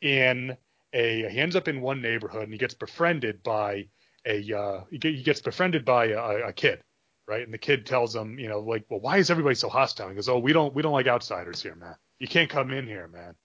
in a he ends up in one neighborhood and he gets befriended by a uh he gets befriended by a, a kid, right? And the kid tells him, you know, like, well, why is everybody so hostile? He goes, oh, we don't we don't like outsiders here, man. You can't come in here, man.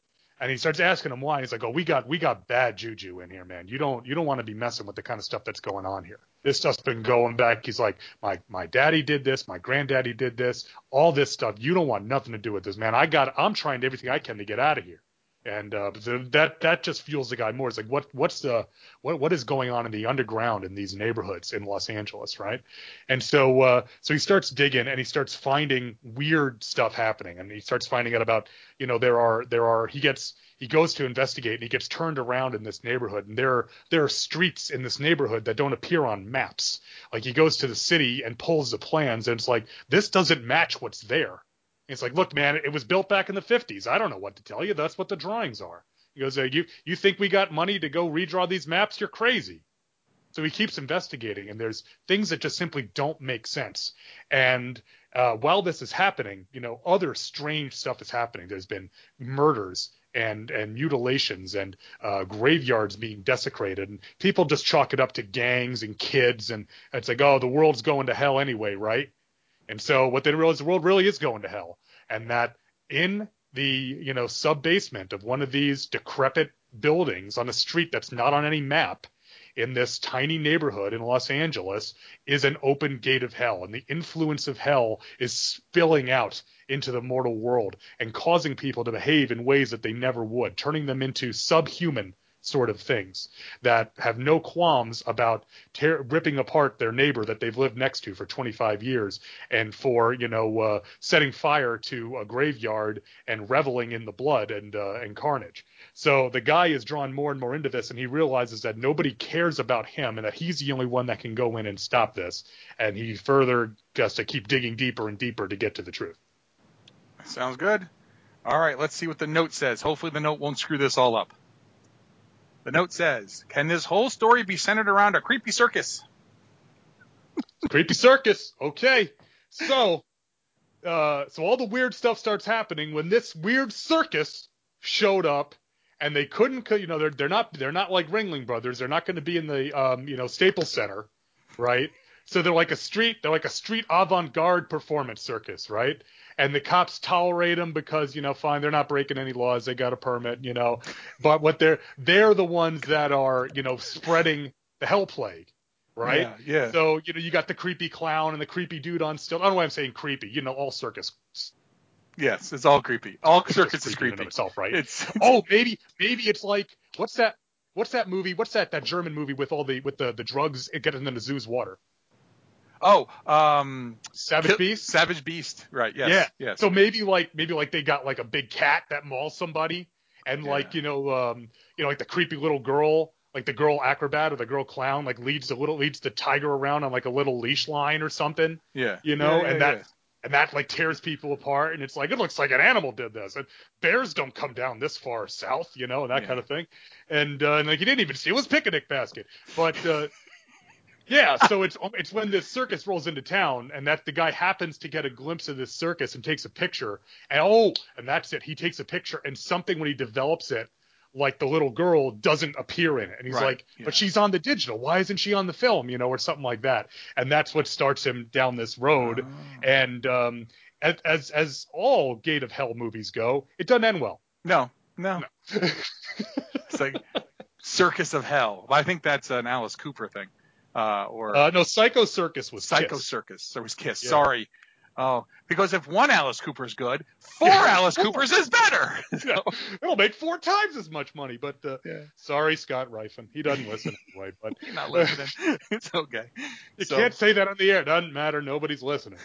And he starts asking him why. He's like, oh, we got we got bad juju in here, man. You don't you don't want to be messing with the kind of stuff that's going on here. This stuff's been going back. He's like, my my daddy did this, my granddaddy did this, all this stuff. You don't want nothing to do with this, man. I got I'm trying everything I can to get out of here. And uh, that that just fuels the guy more. It's like, what what's the what what is going on in the underground in these neighborhoods in Los Angeles, right? And so uh, so he starts digging, and he starts finding weird stuff happening, and he starts finding out about, you know, there are there are he gets he goes to investigate, and he gets turned around in this neighborhood, and there are, there are streets in this neighborhood that don't appear on maps. Like, he goes to the city and pulls the plans, and it's like, this doesn't match what's there. It's like, look, man, it was built back in the fifties. I don't know what to tell you. That's what the drawings are. He goes, uh, you you think we got money to go redraw these maps? You're crazy. So he keeps investigating, and there's things that just simply don't make sense. And uh, while this is happening, you know, other strange stuff is happening. There's been murders and and mutilations and uh, graveyards being desecrated, and people just chalk it up to gangs and kids. And it's like, oh, the world's going to hell anyway, right? And so what they realize, the world really is going to hell, and that in the, you know, sub basement of one of these decrepit buildings on a street that's not on any map in this tiny neighborhood in Los Angeles is an open gate of hell. And the influence of hell is spilling out into the mortal world and causing people to behave in ways that they never would, turning them into subhuman sort of things that have no qualms about tear, ripping apart their neighbor that they've lived next to for twenty-five years, and for, you know, uh, setting fire to a graveyard and reveling in the blood and, uh, and carnage. So the guy is drawn more and more into this, and he realizes that nobody cares about him and that he's the only one that can go in and stop this. And he further just to keep digging deeper and deeper to get to the truth. Sounds good. All right, let's see what the note says. Hopefully the note won't screw this all up. The note says, can this whole story be centered around a creepy circus? Creepy circus. Okay. So uh, so all the weird stuff starts happening when this weird circus showed up, and they couldn't, you know, they're, they're not they're not like Ringling Brothers. They're not going to be in the, um, you know, Staples Center. Right. So they're like a street. They're like a street avant-garde performance circus. Right. And the cops tolerate them because, you know, fine, they're not breaking any laws. They got a permit, you know. But what they're they're the ones that are, you know, spreading the hell plague, right? Yeah, yeah. So, you know, you got the creepy clown and the creepy dude on stilts. I don't know why I'm saying creepy. You know, all circus. Yes, it's all creepy. All circus is creepy in itself, right? It's, it's... Oh, maybe maybe it's like what's that? What's that movie? What's that? That German movie with all the with the, the drugs getting them to zoo's water. Oh, um, Savage Beast. Savage Beast, right? Yes. Yeah. Yes. So maybe like maybe like they got like a big cat that mauls somebody, and yeah. like you know um, you know like the creepy little girl, like the girl acrobat or the girl clown, like leads the little leads the tiger around on like a little leash line or something. Yeah. You know, yeah, yeah, and that yeah. and that like tears people apart, and it's like it looks like an animal did this, and bears don't come down this far south, you know, and that yeah. kind of thing, and uh, and like you didn't even see it was picnic basket, but. Uh, Yeah, so it's it's when this circus rolls into town, and that the guy happens to get a glimpse of this circus and takes a picture, and oh, and that's it. He takes a picture, and something when he develops it, like the little girl doesn't appear in it, and he's right. like, yeah. but she's on the digital. Why isn't she on the film? You know, or something like that. And that's what starts him down this road. Oh. And um, as as all Gate of Hell movies go, it doesn't end well. No, no. no. It's like Circus of Hell. I think that's an Alice Cooper thing. Uh, or uh, no, Psycho Circus was Psycho Kiss. Circus. There was Kiss. Yeah. Sorry. Oh, because if one Alice Cooper is good, four Alice Coopers is better. So. It'll make four times as much money. But uh, yeah. sorry, Scott Rifen. He doesn't listen anyway. But he's not listening. It's okay. You so. can't say that on the air. It doesn't matter. Nobody's listening.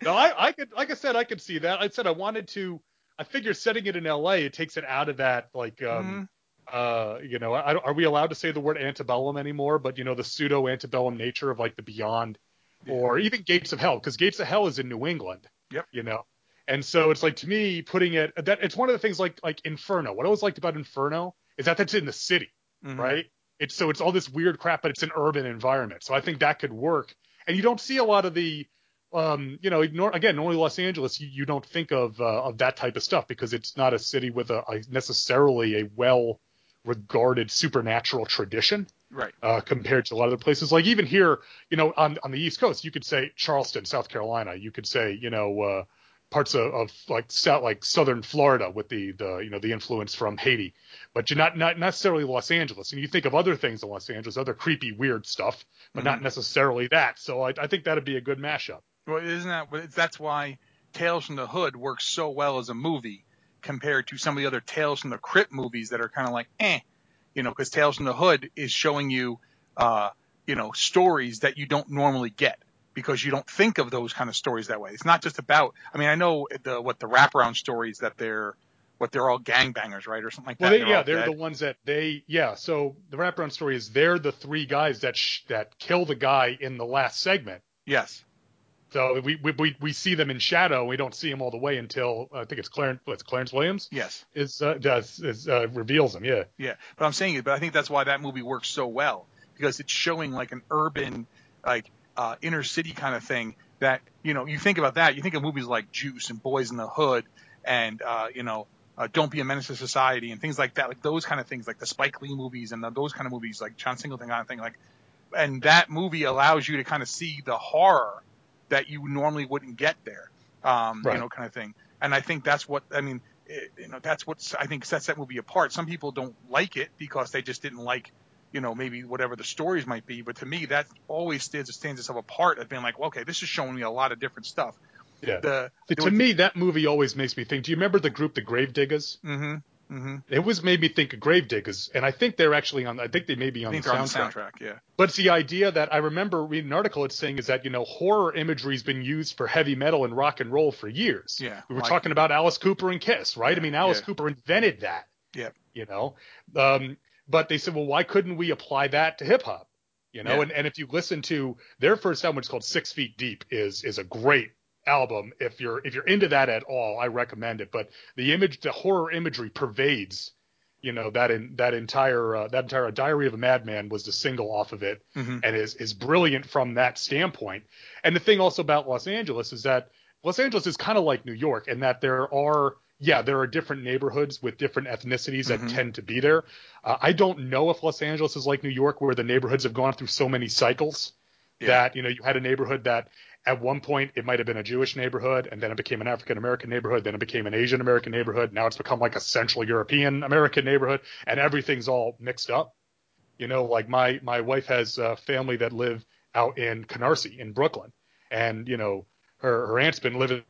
No, I, I could, like I said, I could see that. I said I wanted to. I figure setting it in L A, it takes it out of that like. Um, mm-hmm. Uh, you know, I, are we allowed to say the word antebellum anymore? But, you know, the pseudo antebellum nature of like the Beyond yeah. or even Gates of Hell, because Gates of Hell is in New England, yep. you know. And so it's like, to me, putting it that it's one of the things like like Inferno. What I always liked about Inferno is that that's in the city. Mm-hmm. Right. It's so it's all this weird crap, but it's an urban environment. So I think that could work. And you don't see a lot of the. Um, you know, ignore, again, only Los Angeles, you, you don't think of uh, of that type of stuff because it's not a city with a, a necessarily a well regarded supernatural tradition. Right. Uh, compared to a lot of other places, like even here, you know, on, on the East Coast, you could say Charleston, South Carolina. You could say, you know, uh, parts of, of like south, like southern Florida with the, the you know the influence from Haiti, but you're not not necessarily Los Angeles. And you think of other things in Los Angeles, other creepy, weird stuff, but mm-hmm. not necessarily that. So I, I think that'd be a good mashup. Well, isn't that that's why Tales from the Hood works so well as a movie compared to some of the other Tales from the Crypt movies that are kind of like, eh, you know, because Tales from the Hood is showing you, uh, you know, stories that you don't normally get because you don't think of those kind of stories that way. It's not just about, I mean, I know the, what the wraparound stories that they're, what they're all gangbangers, right? Or something like that. Well, they, they're yeah, they're dead. The ones that they, yeah. So the wraparound story is they're the three guys that, sh- that kill the guy in the last segment. Yes. So we, we, we, we see them in shadow. We don't see them all the way until uh, I think it's Clarence, it's Clarence Williams. Yes. Is, uh, does, is, uh, reveals them. Yeah. Yeah. But I'm saying it, but I think that's why that movie works so well, because it's showing like an urban, like, uh, inner city kind of thing that, you know, you think about that, you think of movies like Juice and Boys in the Hood and, uh, you know, Uh, Don't Be a Menace to Society and things like that, like those kind of things, like the Spike Lee movies and the, those kind of movies, like John Singleton kind of thing. Like, and that movie allows you to kind of see the horror that you normally wouldn't get there, um, right. you know, kind of thing. And I think that's what, I mean, it, you know, that's what I think sets that movie apart. Some people don't like it because they just didn't like, you know, maybe whatever the stories might be. But to me, that always stands, stands itself apart of being like, well, okay, this is showing me a lot of different stuff. Yeah. The, the, to me, that movie always makes me think. Do you remember the group, the Gravediggers? Mm-hmm. Mm-hmm. It always made me think of Gravediggers, and I think they're actually on. I think they may be on, the soundtrack. on the soundtrack. Yeah. But it's the idea that I remember reading an article. It's saying is that you know horror imagery has been used for heavy metal and rock and roll for years. Yeah. We were like, talking about Alice Cooper and Kiss, right? Yeah, I mean, Alice yeah. Cooper invented that. Yeah. You know, um, but they said, well, why couldn't we apply that to hip hop? You know, yeah. and and if you listen to their first album, it's called Six Feet Deep, is is a great album. If you're if you're into that at all, I recommend it. But the image, the horror imagery pervades, you know, that in that entire uh, that entire Diary of a Madman was the single off of it, mm-hmm. and is is brilliant from that standpoint. And the thing also about Los Angeles is that Los Angeles is kind of like New York, in that there are yeah there are different neighborhoods with different ethnicities that mm-hmm. tend to be there. Uh, I don't know if Los Angeles is like New York, where the neighborhoods have gone through so many cycles yeah. that you know you had a neighborhood that. At one point, it might have been a Jewish neighborhood, and then it became an African-American neighborhood. Then it became an Asian-American neighborhood. Now it's become like a Central European-American neighborhood, and everything's all mixed up. You know, like my my wife has a family that live out in Canarsie in Brooklyn, and, you know, her, her aunt's been living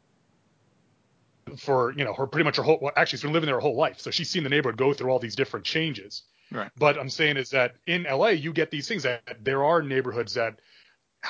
for, you know, her pretty much her whole well, – actually, she's been living there her whole life. So she's seen the neighborhood go through all these different changes. Right. But I'm saying is that in L A, you get these things that there are neighborhoods that –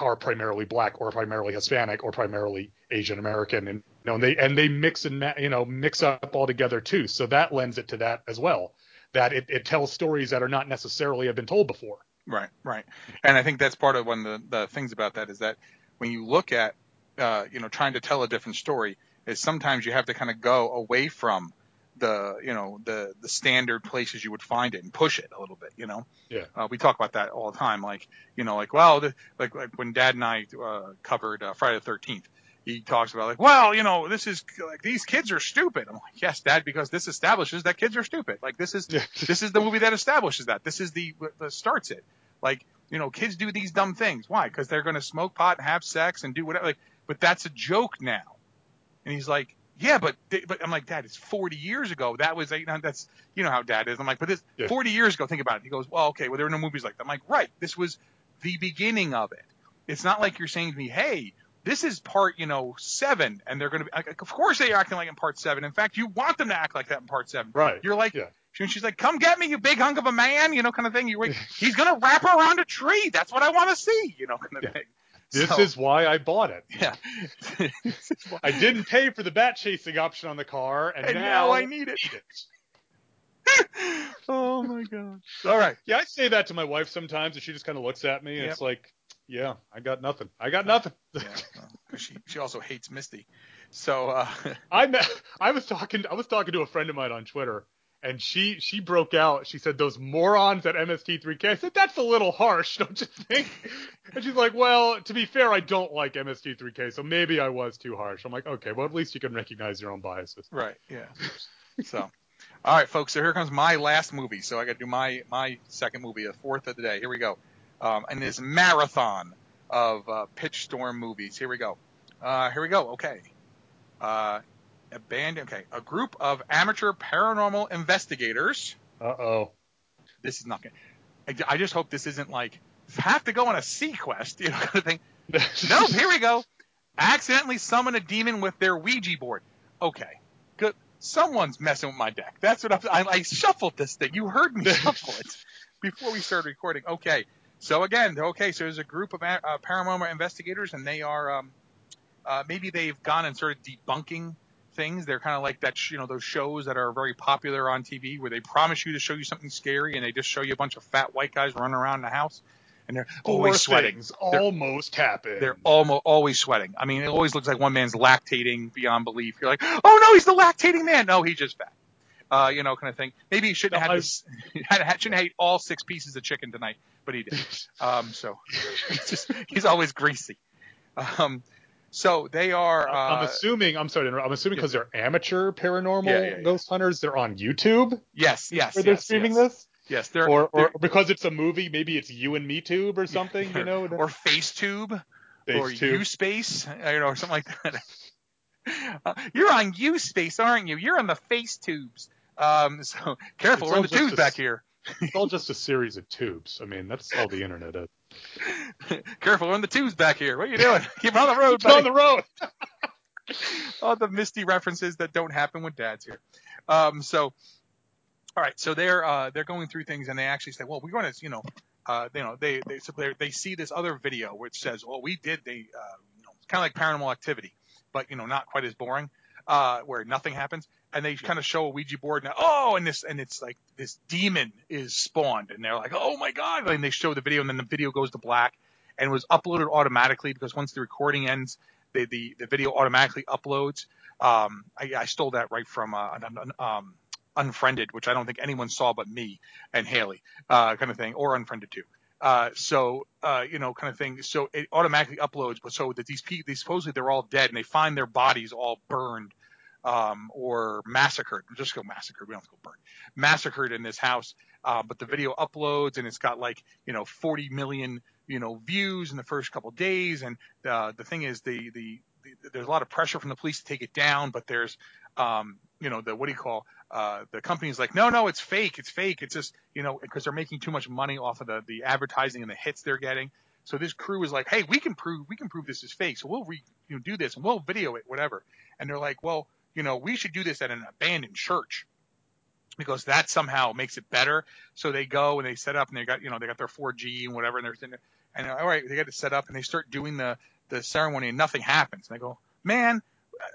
are primarily black or primarily Hispanic or primarily Asian American, and you know, and they and they mix and you know mix up all together too. So that lends it to that as well, that it, it tells stories that are not necessarily have been told before. Right, right. And I think that's part of one of the, the things about that is that when you look at uh, you know trying to tell a different story, is sometimes you have to kind of go away from the you know the the standard places you would find it and push it a little bit, you know yeah uh, we talk about that all the time, like you know like well the, like like when Dad and I uh, covered uh, Friday the thirteenth, he talks about like well you know this is like these kids are stupid. I'm like, yes, Dad, because this establishes that kids are stupid. Like this is this is the movie that establishes that. This is the that starts it. Like you know kids do these dumb things. Why? Because they're going to smoke pot and have sex and do whatever, like, but that's a joke now. And he's like, yeah, but but I'm like, Dad, it's forty years ago. That was, you know, that's, you know how Dad is. I'm like, but this yeah. forty years ago, think about it. He goes, well, okay, well, there were no movies like that. I'm like, right. This was the beginning of it. It's not like you're saying to me, hey, this is part, you know, seven. And they're going to be like, of course they are acting like in part seven. In fact, you want them to act like that in part seven. Right. You're like, yeah. she's like, come get me, you big hunk of a man, you know, kind of thing. You're like, he's going to wrap around a tree. That's what I want to see, you know, kind of yeah. thing. This so, is why I bought it. Yeah. I didn't pay for the bat chasing option on the car, and, and now, now I need it. it. Oh, my gosh. All right. Yeah, I say that to my wife sometimes, and she just kind of looks at me, and yep. it's like, yeah, I got nothing. I got nothing. Yeah, well, she, she also hates Misty. So uh... I met, I was talking I was talking to a friend of mine on Twitter, and she, she broke out. She said, those morons at M S T three K. I said, that's a little harsh, don't you think? And she's like, well, to be fair, I don't like M S T three K, so maybe I was too harsh. I'm like, okay, well, at least you can recognize your own biases. Right, yeah. So, all right, folks, so here comes my last movie. So I got to do my, my second movie, the fourth of the day. Here we go. Um, and this marathon of uh, Pitch Storm movies. Here we go. Uh, here we go. Okay. Uh A band, okay, a group of amateur paranormal investigators. Uh-oh. This is not good. I, I just hope this isn't like, have to go on a sea quest, you know, kind of thing. Nope, here we go. Accidentally summon a demon with their Ouija board. Okay, good. someone's messing with my deck. That's what I, I, I shuffled this thing. You heard me shuffle it before we started recording. Okay. So again, okay. So there's a group of uh, paranormal investigators, and they are um, uh, maybe they've gone and started debunking things. They're kind of like that, sh- you know, those shows that are very popular on T V where they promise you to show you something scary, and they just show you a bunch of fat white guys running around the house, and they're always sweating. Almost happen. They're almost always sweating. I mean, it always looks like one man's lactating beyond belief. You're like, oh no, he's the lactating man. No, he's just fat. Uh, you know, kind of thing. Maybe he shouldn't no, have had shouldn't have ate all six pieces of chicken tonight, but he did. Um, so he's just he's always greasy. Um, so they are. Uh, I'm assuming. I'm sorry. I'm assuming because yeah. they're amateur paranormal yeah, yeah, yeah. ghost hunters. They're on YouTube. Yes. Yes. Where they're yes, streaming yes. this. Yes. They're or, or they're, because it's a movie. Maybe it's You and Me Tube or something. Or, you know. Or FaceTube. FaceTube. Or U Space. You know, or something like that. Uh, you're on U Space, aren't you? You're on the face tubes. Um, so careful, we're in the tubes a, back here. It's all just a series of tubes. I mean, that's all the internet is. Careful, we're in the tubes back here. What are you doing? Keep on the road, buddy. Keep on the road. All the Misty references that don't happen when Dad's here. Um, so, all right. So they're uh, they're going through things, and they actually say, "Well, we're going to, you know, uh, you know, they they they see this other video which says, well, we did they uh, you know, kind of like Paranormal Activity." But, you know, not quite as boring, uh, where nothing happens. And they kind of show a Ouija board. And, oh, and this and it's like this demon is spawned. And they're like, oh, my God. And they show the video, and then the video goes to black. And it was uploaded automatically because once the recording ends, they, the, the video automatically uploads. Um, I, I stole that right from uh, um, Unfriended, which I don't think anyone saw but me and Haley, uh, kind of thing, or Unfriended too. Uh, so, uh, you know, kind of thing. So it automatically uploads, but so that these people, they supposedly they're all dead, and they find their bodies all burned, um, or massacred. Just go massacred. We don't have to go burned. Massacred in this house. Uh, but the video uploads, and it's got like, you know, forty million, you know, views in the first couple of days. And, uh, the thing is the, the, the, there's a lot of pressure from the police to take it down, but there's, um, you know, the, what do you call, Uh, the company's like, no, no, it's fake. It's fake. It's just, you know, because they're making too much money off of the, the advertising and the hits they're getting. So this crew is like, hey, we can prove, we can prove this is fake. So we'll re, you know, do this and we'll video it, whatever. And they're like, well, you know, we should do this at an abandoned church because that somehow makes it better. So they go and they set up and they got, you know, they got their four G and whatever. And they're, and all right, they got it set up and they start doing the, the ceremony and nothing happens. And they go, man,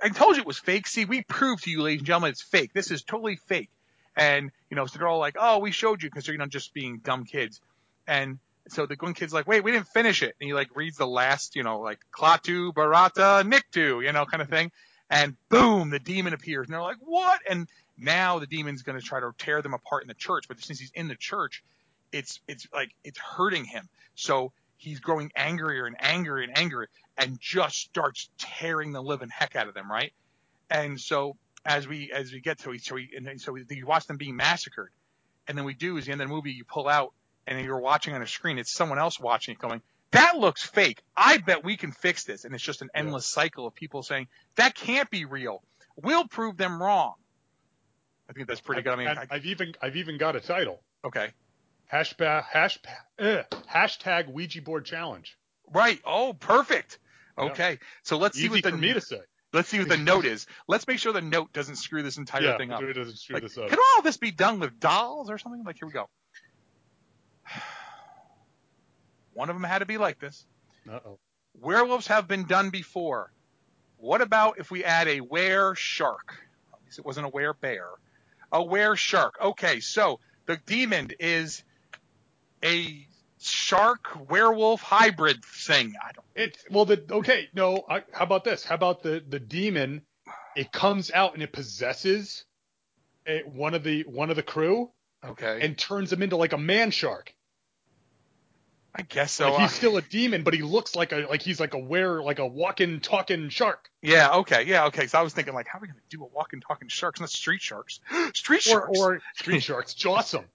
I told you it was fake. See, we proved to you, ladies and gentlemen, it's fake. This is totally fake. And, you know, so they're all like, oh, we showed you because they're, you know, just being dumb kids. And so the one kid's like, wait, we didn't finish it. And he, like, reads the last, you know, like, Klaatu, Barata, Niktu, you know, kind of thing. And boom, the demon appears. And they're like, what? And now the demon's going to try to tear them apart in the church. But since he's in the church, it's, it's like, it's hurting him. So he's growing angrier and angrier and angrier and just starts tearing the living heck out of them, right? And so as we as we get to it, so we, and so we, you watch them being massacred. And then we do is the end of the movie, you pull out, and you're watching on a screen. It's someone else watching it going, that looks fake. I bet we can fix this. And it's just an endless yeah. cycle of people saying, that can't be real. We'll prove them wrong. I think that's pretty I've, good. I mean, I, I've, even, I've even got a title. Okay. Hashtag, hashtag, uh, hashtag Ouija board challenge. Right. Oh, perfect. Okay. Yeah. So let's Easy see what the for me to say. Let's see what the note is. Let's make sure the note doesn't screw this entire yeah, thing up. It doesn't screw like, this up. Can all this be done with dolls or something? Like, here we go. One of them had to be like this. Uh-oh. Werewolves have been done before. What about if we add a were shark? At least it wasn't a were bear. A were shark. Okay. So the demon is a shark werewolf hybrid thing. I don't. It well, the okay, no. I, how about this? How about the, the demon? It comes out and it possesses a, one of the one of the crew. Okay. And turns him into like a man shark. I guess so. Like he's still a demon, but he looks like a like he's like a were like a walking talking shark. Yeah. Okay. Yeah. Okay. So I was thinking like, how are we gonna do a walking talking sharks? Not street sharks. Street sharks. Or, or street sharks. Jawsome.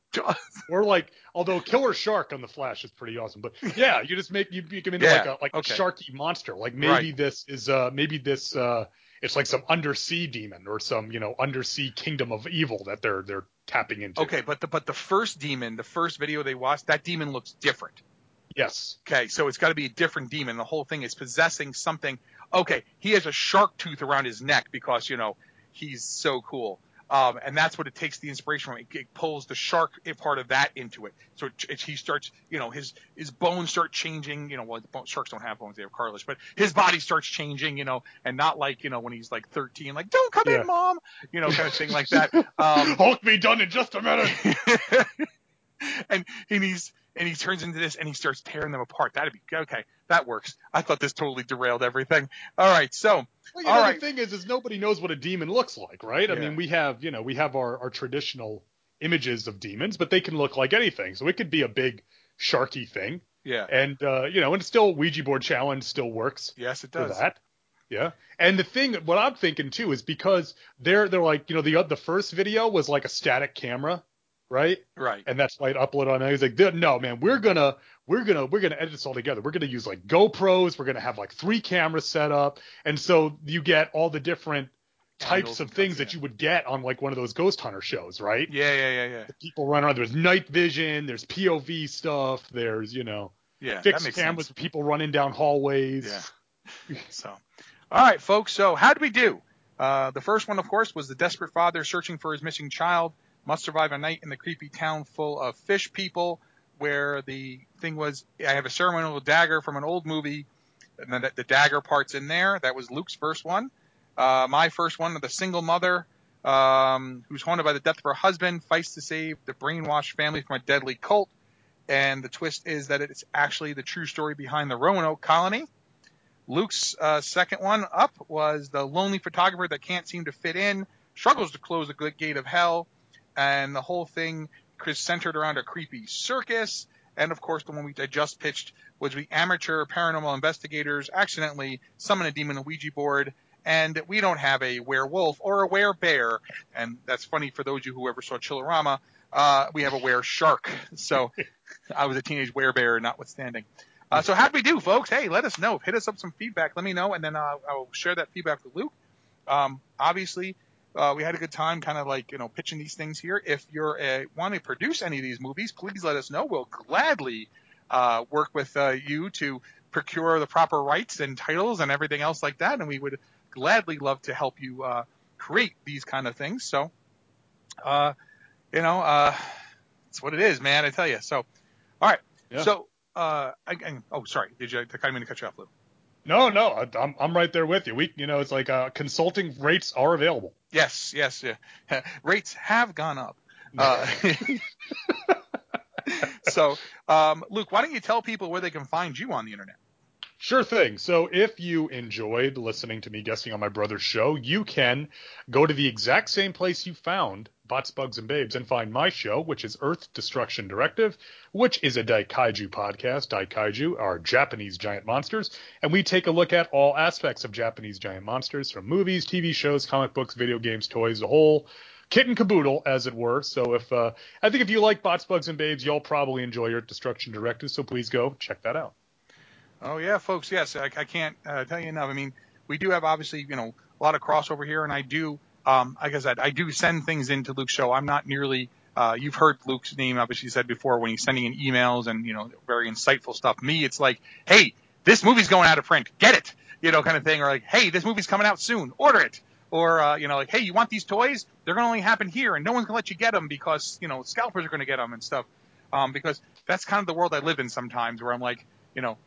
Or like, although Killer Shark on the Flash is pretty awesome, but yeah, you just make you make him into yeah, like a like okay. a sharky monster. Like maybe right. this is uh maybe this uh it's like some undersea demon or some you know undersea kingdom of evil that they're they're tapping into. Okay, but the but the first demon, the first video they watched, that demon looks different. Yes. Okay, so it's got to be a different demon. The whole thing is possessing something. Okay, he has a shark tooth around his neck because you know. he's so cool. Um, and that's what it takes the inspiration from. It, it pulls the shark part of that into it. So it, it, he starts, you know, his his bones start changing. You know, well, bone, sharks don't have bones; they have cartilage. But his body starts changing, you know, and not like, you know, when he's like thirteen, like "Don't come yeah. in, mom," you know, kind of thing like that. Um, Hulk me done in just a minute. and and he's and he turns into this, and he starts tearing them apart. That'd be okay. That works. I thought this totally derailed everything. All right, so. Well, you know, right. The thing is, is nobody knows what a demon looks like, right? Yeah. I mean, we have, you know, we have our, our traditional images of demons, but they can look like anything. So it could be a big sharky thing. Yeah. And, uh, you know, and still Ouija board challenge still works. Yes, it does. For that. Yeah. And the thing, what I'm thinking too, is because they're, they're like, you know, the, the first video was like a static camera. Right. Right. And that's why I'd upload on it. He's like, no, man, we're going to we're going to we're going to edit this all together. We're going to use like GoPros. We're going to have like three cameras set up. And so you get all the different types of things that you would get on like one of those ghost hunter shows. Right. Yeah. Yeah. Yeah. yeah. The people run around. There's night vision. There's P O V stuff. There's, you know, yeah, fixed cameras. People running down hallways. Yeah. So. All right, folks. So how'd we do? Uh, the first one, of course, was the desperate father searching for his missing child. Must survive a night in the creepy town full of fish people, where the thing was, I have a ceremonial dagger from an old movie, and then the dagger part's in there. That was Luke's first one. Uh, my first one, the single mother um, who's haunted by the death of her husband, fights to save the brainwashed family from a deadly cult. And the twist is that it's actually the true story behind the Roanoke Colony. Luke's uh, second one up was the lonely photographer that can't seem to fit in, struggles to close the gate of hell. And the whole thing is centered around a creepy circus. And, of course, the one we just pitched was we amateur paranormal investigators accidentally summon a demon on Ouija board, and we don't have a werewolf or a werebear. And that's funny for those of you who ever saw Chillerama. Uh, we have a were-shark. So I was a teenage werebear, notwithstanding. Uh, so how'd we do, folks? Hey, let us know. Hit us up some feedback. Let me know, and then uh, I'll share that feedback with Luke. Um, obviously... Uh, we had a good time kind of like, you know, pitching these things here. If you're uh, want to produce any of these movies, please let us know. We'll gladly uh, work with uh, you to procure the proper rights and titles and everything else like that. And we would gladly love to help you uh, create these kind of things. So, uh, you know, uh, that's what it is, man. I tell you. So, all right. Yeah. So, uh, I, I, oh, sorry. Did you, I didn't mean to cut you off, Lou. No, no, I'm I'm right there with you. We, you know, it's like uh, consulting rates are available. Yes, yes, yeah. Rates have gone up. Uh, so, um, Luke, why don't you tell people where they can find you on the internet? Sure thing. So if you enjoyed listening to me guessing on my brother's show, you can go to the exact same place you found Bots, Bugs, and Babes and find my show, which is Earth Destruction Directive, which is a Daikaiju podcast. Daikaiju are Japanese giant monsters, and we take a look at all aspects of Japanese giant monsters, from movies, T V shows, comic books, video games, toys, the whole kit and caboodle, as it were. So if uh, I think if you like Bots, Bugs, and Babes, you'll probably enjoy Earth Destruction Directive, so please go check that out. Oh, yeah, folks. Yes, I, I can't uh, tell you enough. I mean, we do have obviously, you know, a lot of crossover here. And I do, um, like I said, I do send things into Luke's show. I'm not nearly uh, you've heard Luke's name, obviously said before, when he's sending in emails and, you know, very insightful stuff. Me, it's like, hey, this movie's going out of print. Get it. You know, kind of thing. Or like, hey, this movie's coming out soon. Order it. Or, uh, you know, like, hey, you want these toys? They're going to only happen here. And no one's going to let you get them because, you know, scalpers are going to get them and stuff. Um, because that's kind of the world I live in sometimes, where I'm like, you know,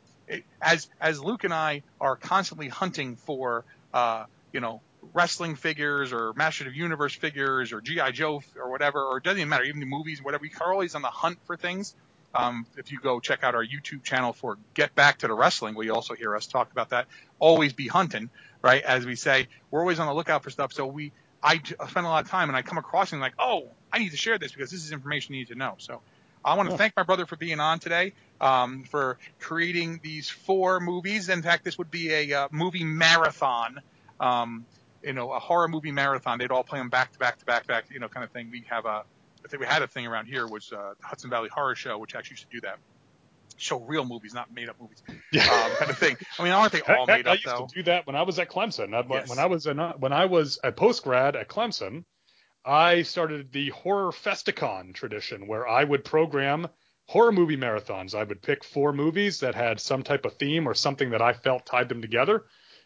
As as Luke and I are constantly hunting for, uh, you know, wrestling figures or Masters of the Universe figures or G I Joe or whatever, or it doesn't even matter, even the movies, whatever, we are always on the hunt for things. Um, if you go check out our YouTube channel for Get Back to the Wrestling, where you also hear us talk about that, always be hunting, right? As we say, we're always on the lookout for stuff. So we I spend a lot of time, and I come across and like, oh, I need to share this because this is information you need to know. So I want to thank my brother for being on today, um, for creating these four movies. In fact, this would be a uh, movie marathon, um, you know, a horror movie marathon. They'd all play them back to back to back to back, you know, kind of thing. We have a, I think we had a thing around here, was uh, the Hudson Valley Horror Show, which actually used to do that. Show real movies, not made up movies, yeah. um, kind of thing. I mean, I don't think all made I, I up, though. I used to do that when I was at Clemson. I, yes. When I was a, when I was a post-grad at Clemson, I started the horror festicon tradition, where I would program horror movie marathons. I would pick four movies that had some type of theme or something that I felt tied them together.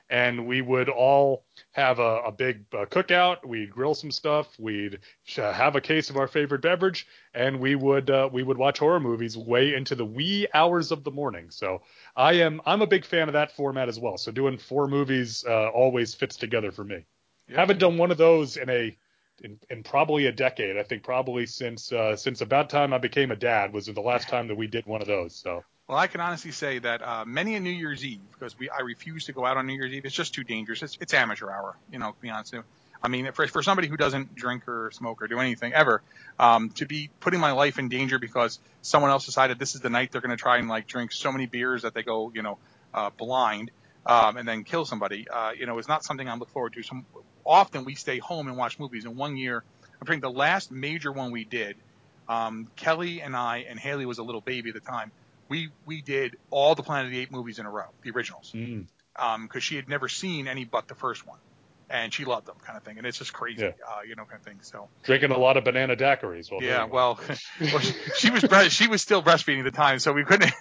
and we would all have a, a big uh, cookout. We'd grill some stuff. We'd have a case of our favorite beverage, and we would uh, we would watch horror movies way into the wee hours of the morning. So I am I'm a big fan of that format as well. So doing four movies uh, always fits together for me. Yeah. Haven't done one of those in a in, in probably a decade. I think probably since uh, since about time I became a dad was the last time that we did one of those. So. Well, I can honestly say that uh, many a New Year's Eve, because we I refuse to go out on New Year's Eve. It's just too dangerous. It's, it's amateur hour, you know, to be honest with you. I mean, for, for somebody who doesn't drink or smoke or do anything ever, um, to be putting my life in danger because someone else decided this is the night they're going to try and, like, drink so many beers that they go, you know, uh, blind um, and then kill somebody, uh, you know, is not something I look forward to. So often we stay home and watch movies. And one year, I think the last major one we did, um, Kelly and I, and Haley was a little baby at the time, We we did all the Planet of the Apes movies in a row, the originals, because mm. um, she had never seen any but the first one, and she loved them, kind of thing. And it's just crazy, yeah. uh, you know, kind of thing. So drinking a lot of banana daiquiris. While yeah, well, well she, she was bre- she was still breastfeeding at the time, so we couldn't.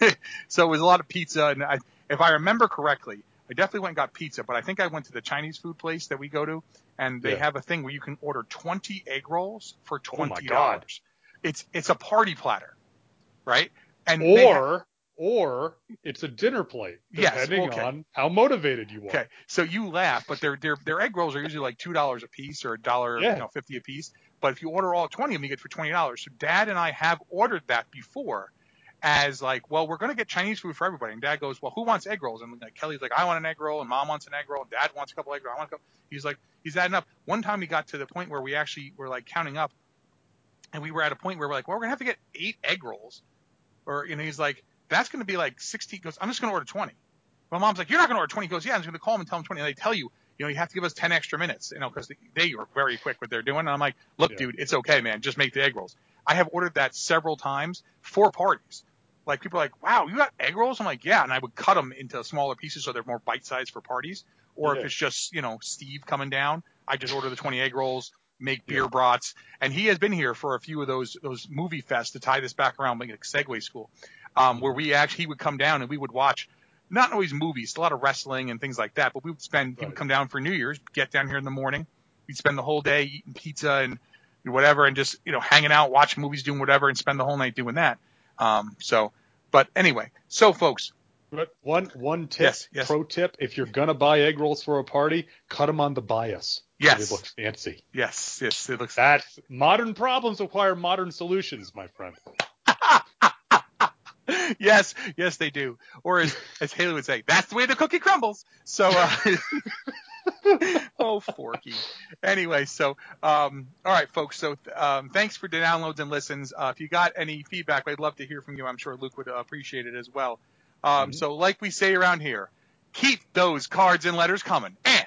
So it was a lot of pizza, and I, if I remember correctly, I definitely went and got pizza, but I think I went to the Chinese food place that we go to, and they yeah. have a thing where you can order twenty egg rolls for twenty dollars. Oh my God. It's it's a party platter, right? And or have, or it's a dinner plate, depending yes, okay. on how motivated you are. Okay, so you laugh, but their their their egg rolls are usually like two dollars a piece or a dollar, yeah. you know, fifty a piece. But if you order all twenty of them, you get for twenty dollars. So Dad and I have ordered that before, as like, well, we're gonna get Chinese food for everybody. And Dad goes, well, who wants egg rolls? And like Kelly's like, I want an egg roll, and Mom wants an egg roll, and Dad wants a couple egg rolls. I want a couple. He's like, he's adding up. One time we got to the point where we actually were like counting up, and we were at a point where we're like, well, we're gonna have to get eight egg rolls. Or, you know, he's like, that's going to be like sixty. He goes, I'm just going to order twenty. My mom's like, you're not going to order twenty. He goes, yeah, I'm just going to call him and tell him twenty. And they tell you, you know, you have to give us ten extra minutes, you know, because they are very quick what they're doing. And I'm like, look, yeah. dude, it's okay, man. Just make the egg rolls. I have ordered that several times for parties. Like, people are like, wow, you got egg rolls? I'm like, yeah. And I would cut them into smaller pieces so they're more bite-sized for parties. Or yeah. if it's just, you know, Steve coming down, I just order the twenty egg rolls. Make beer yeah. brats, and he has been here for a few of those those movie fests to tie this back around, like Segway School, um, where we actually he would come down and we would watch not always movies, a lot of wrestling and things like that. But we would spend right. he would come down for New Year's, get down here in the morning, we'd spend the whole day eating pizza and whatever, and just you know hanging out, watching movies, doing whatever, and spend the whole night doing that. Um, so, but anyway, so folks. But one one tip, yes, yes. pro tip, if you're going to buy egg rolls for a party, cut them on the bias. Yes. It looks fancy. Yes, yes, it looks fancy. That's, modern problems require modern solutions, my friend. yes, yes, they do. Or as, as Haley would say, that's the way the cookie crumbles. So, uh, oh, Forky. Anyway, so, um, all right, folks. So um, thanks for the downloads and listens. Uh, if you got any feedback, I'd love to hear from you. I'm sure Luke would uh, appreciate it as well. Um, mm-hmm. So like we say around here, keep those cards and letters coming and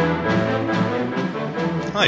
Hi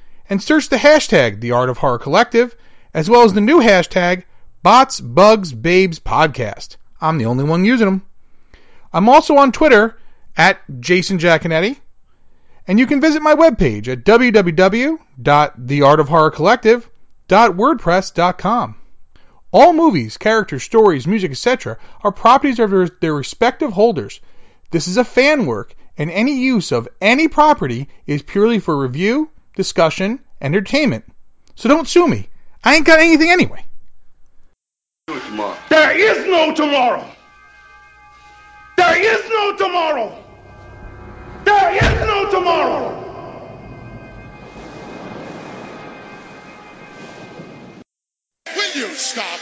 and search the hashtag The Art of Horror Collective, as well as the new hashtag Bots Bugs Babes Podcast. I'm the only one using them. I'm also on Twitter at Jason Giaconetti, and you can visit my webpage at w w w dot the art of horror collective dot wordpress dot com. All movies, characters, stories, music, et cetera are properties of their respective holders. This is a fan work, and any use of any property is purely for review, discussion, entertainment. So don't sue me. I ain't got anything anyway. Tomorrow. There is no tomorrow. There is no tomorrow. There is no tomorrow. Will you stop?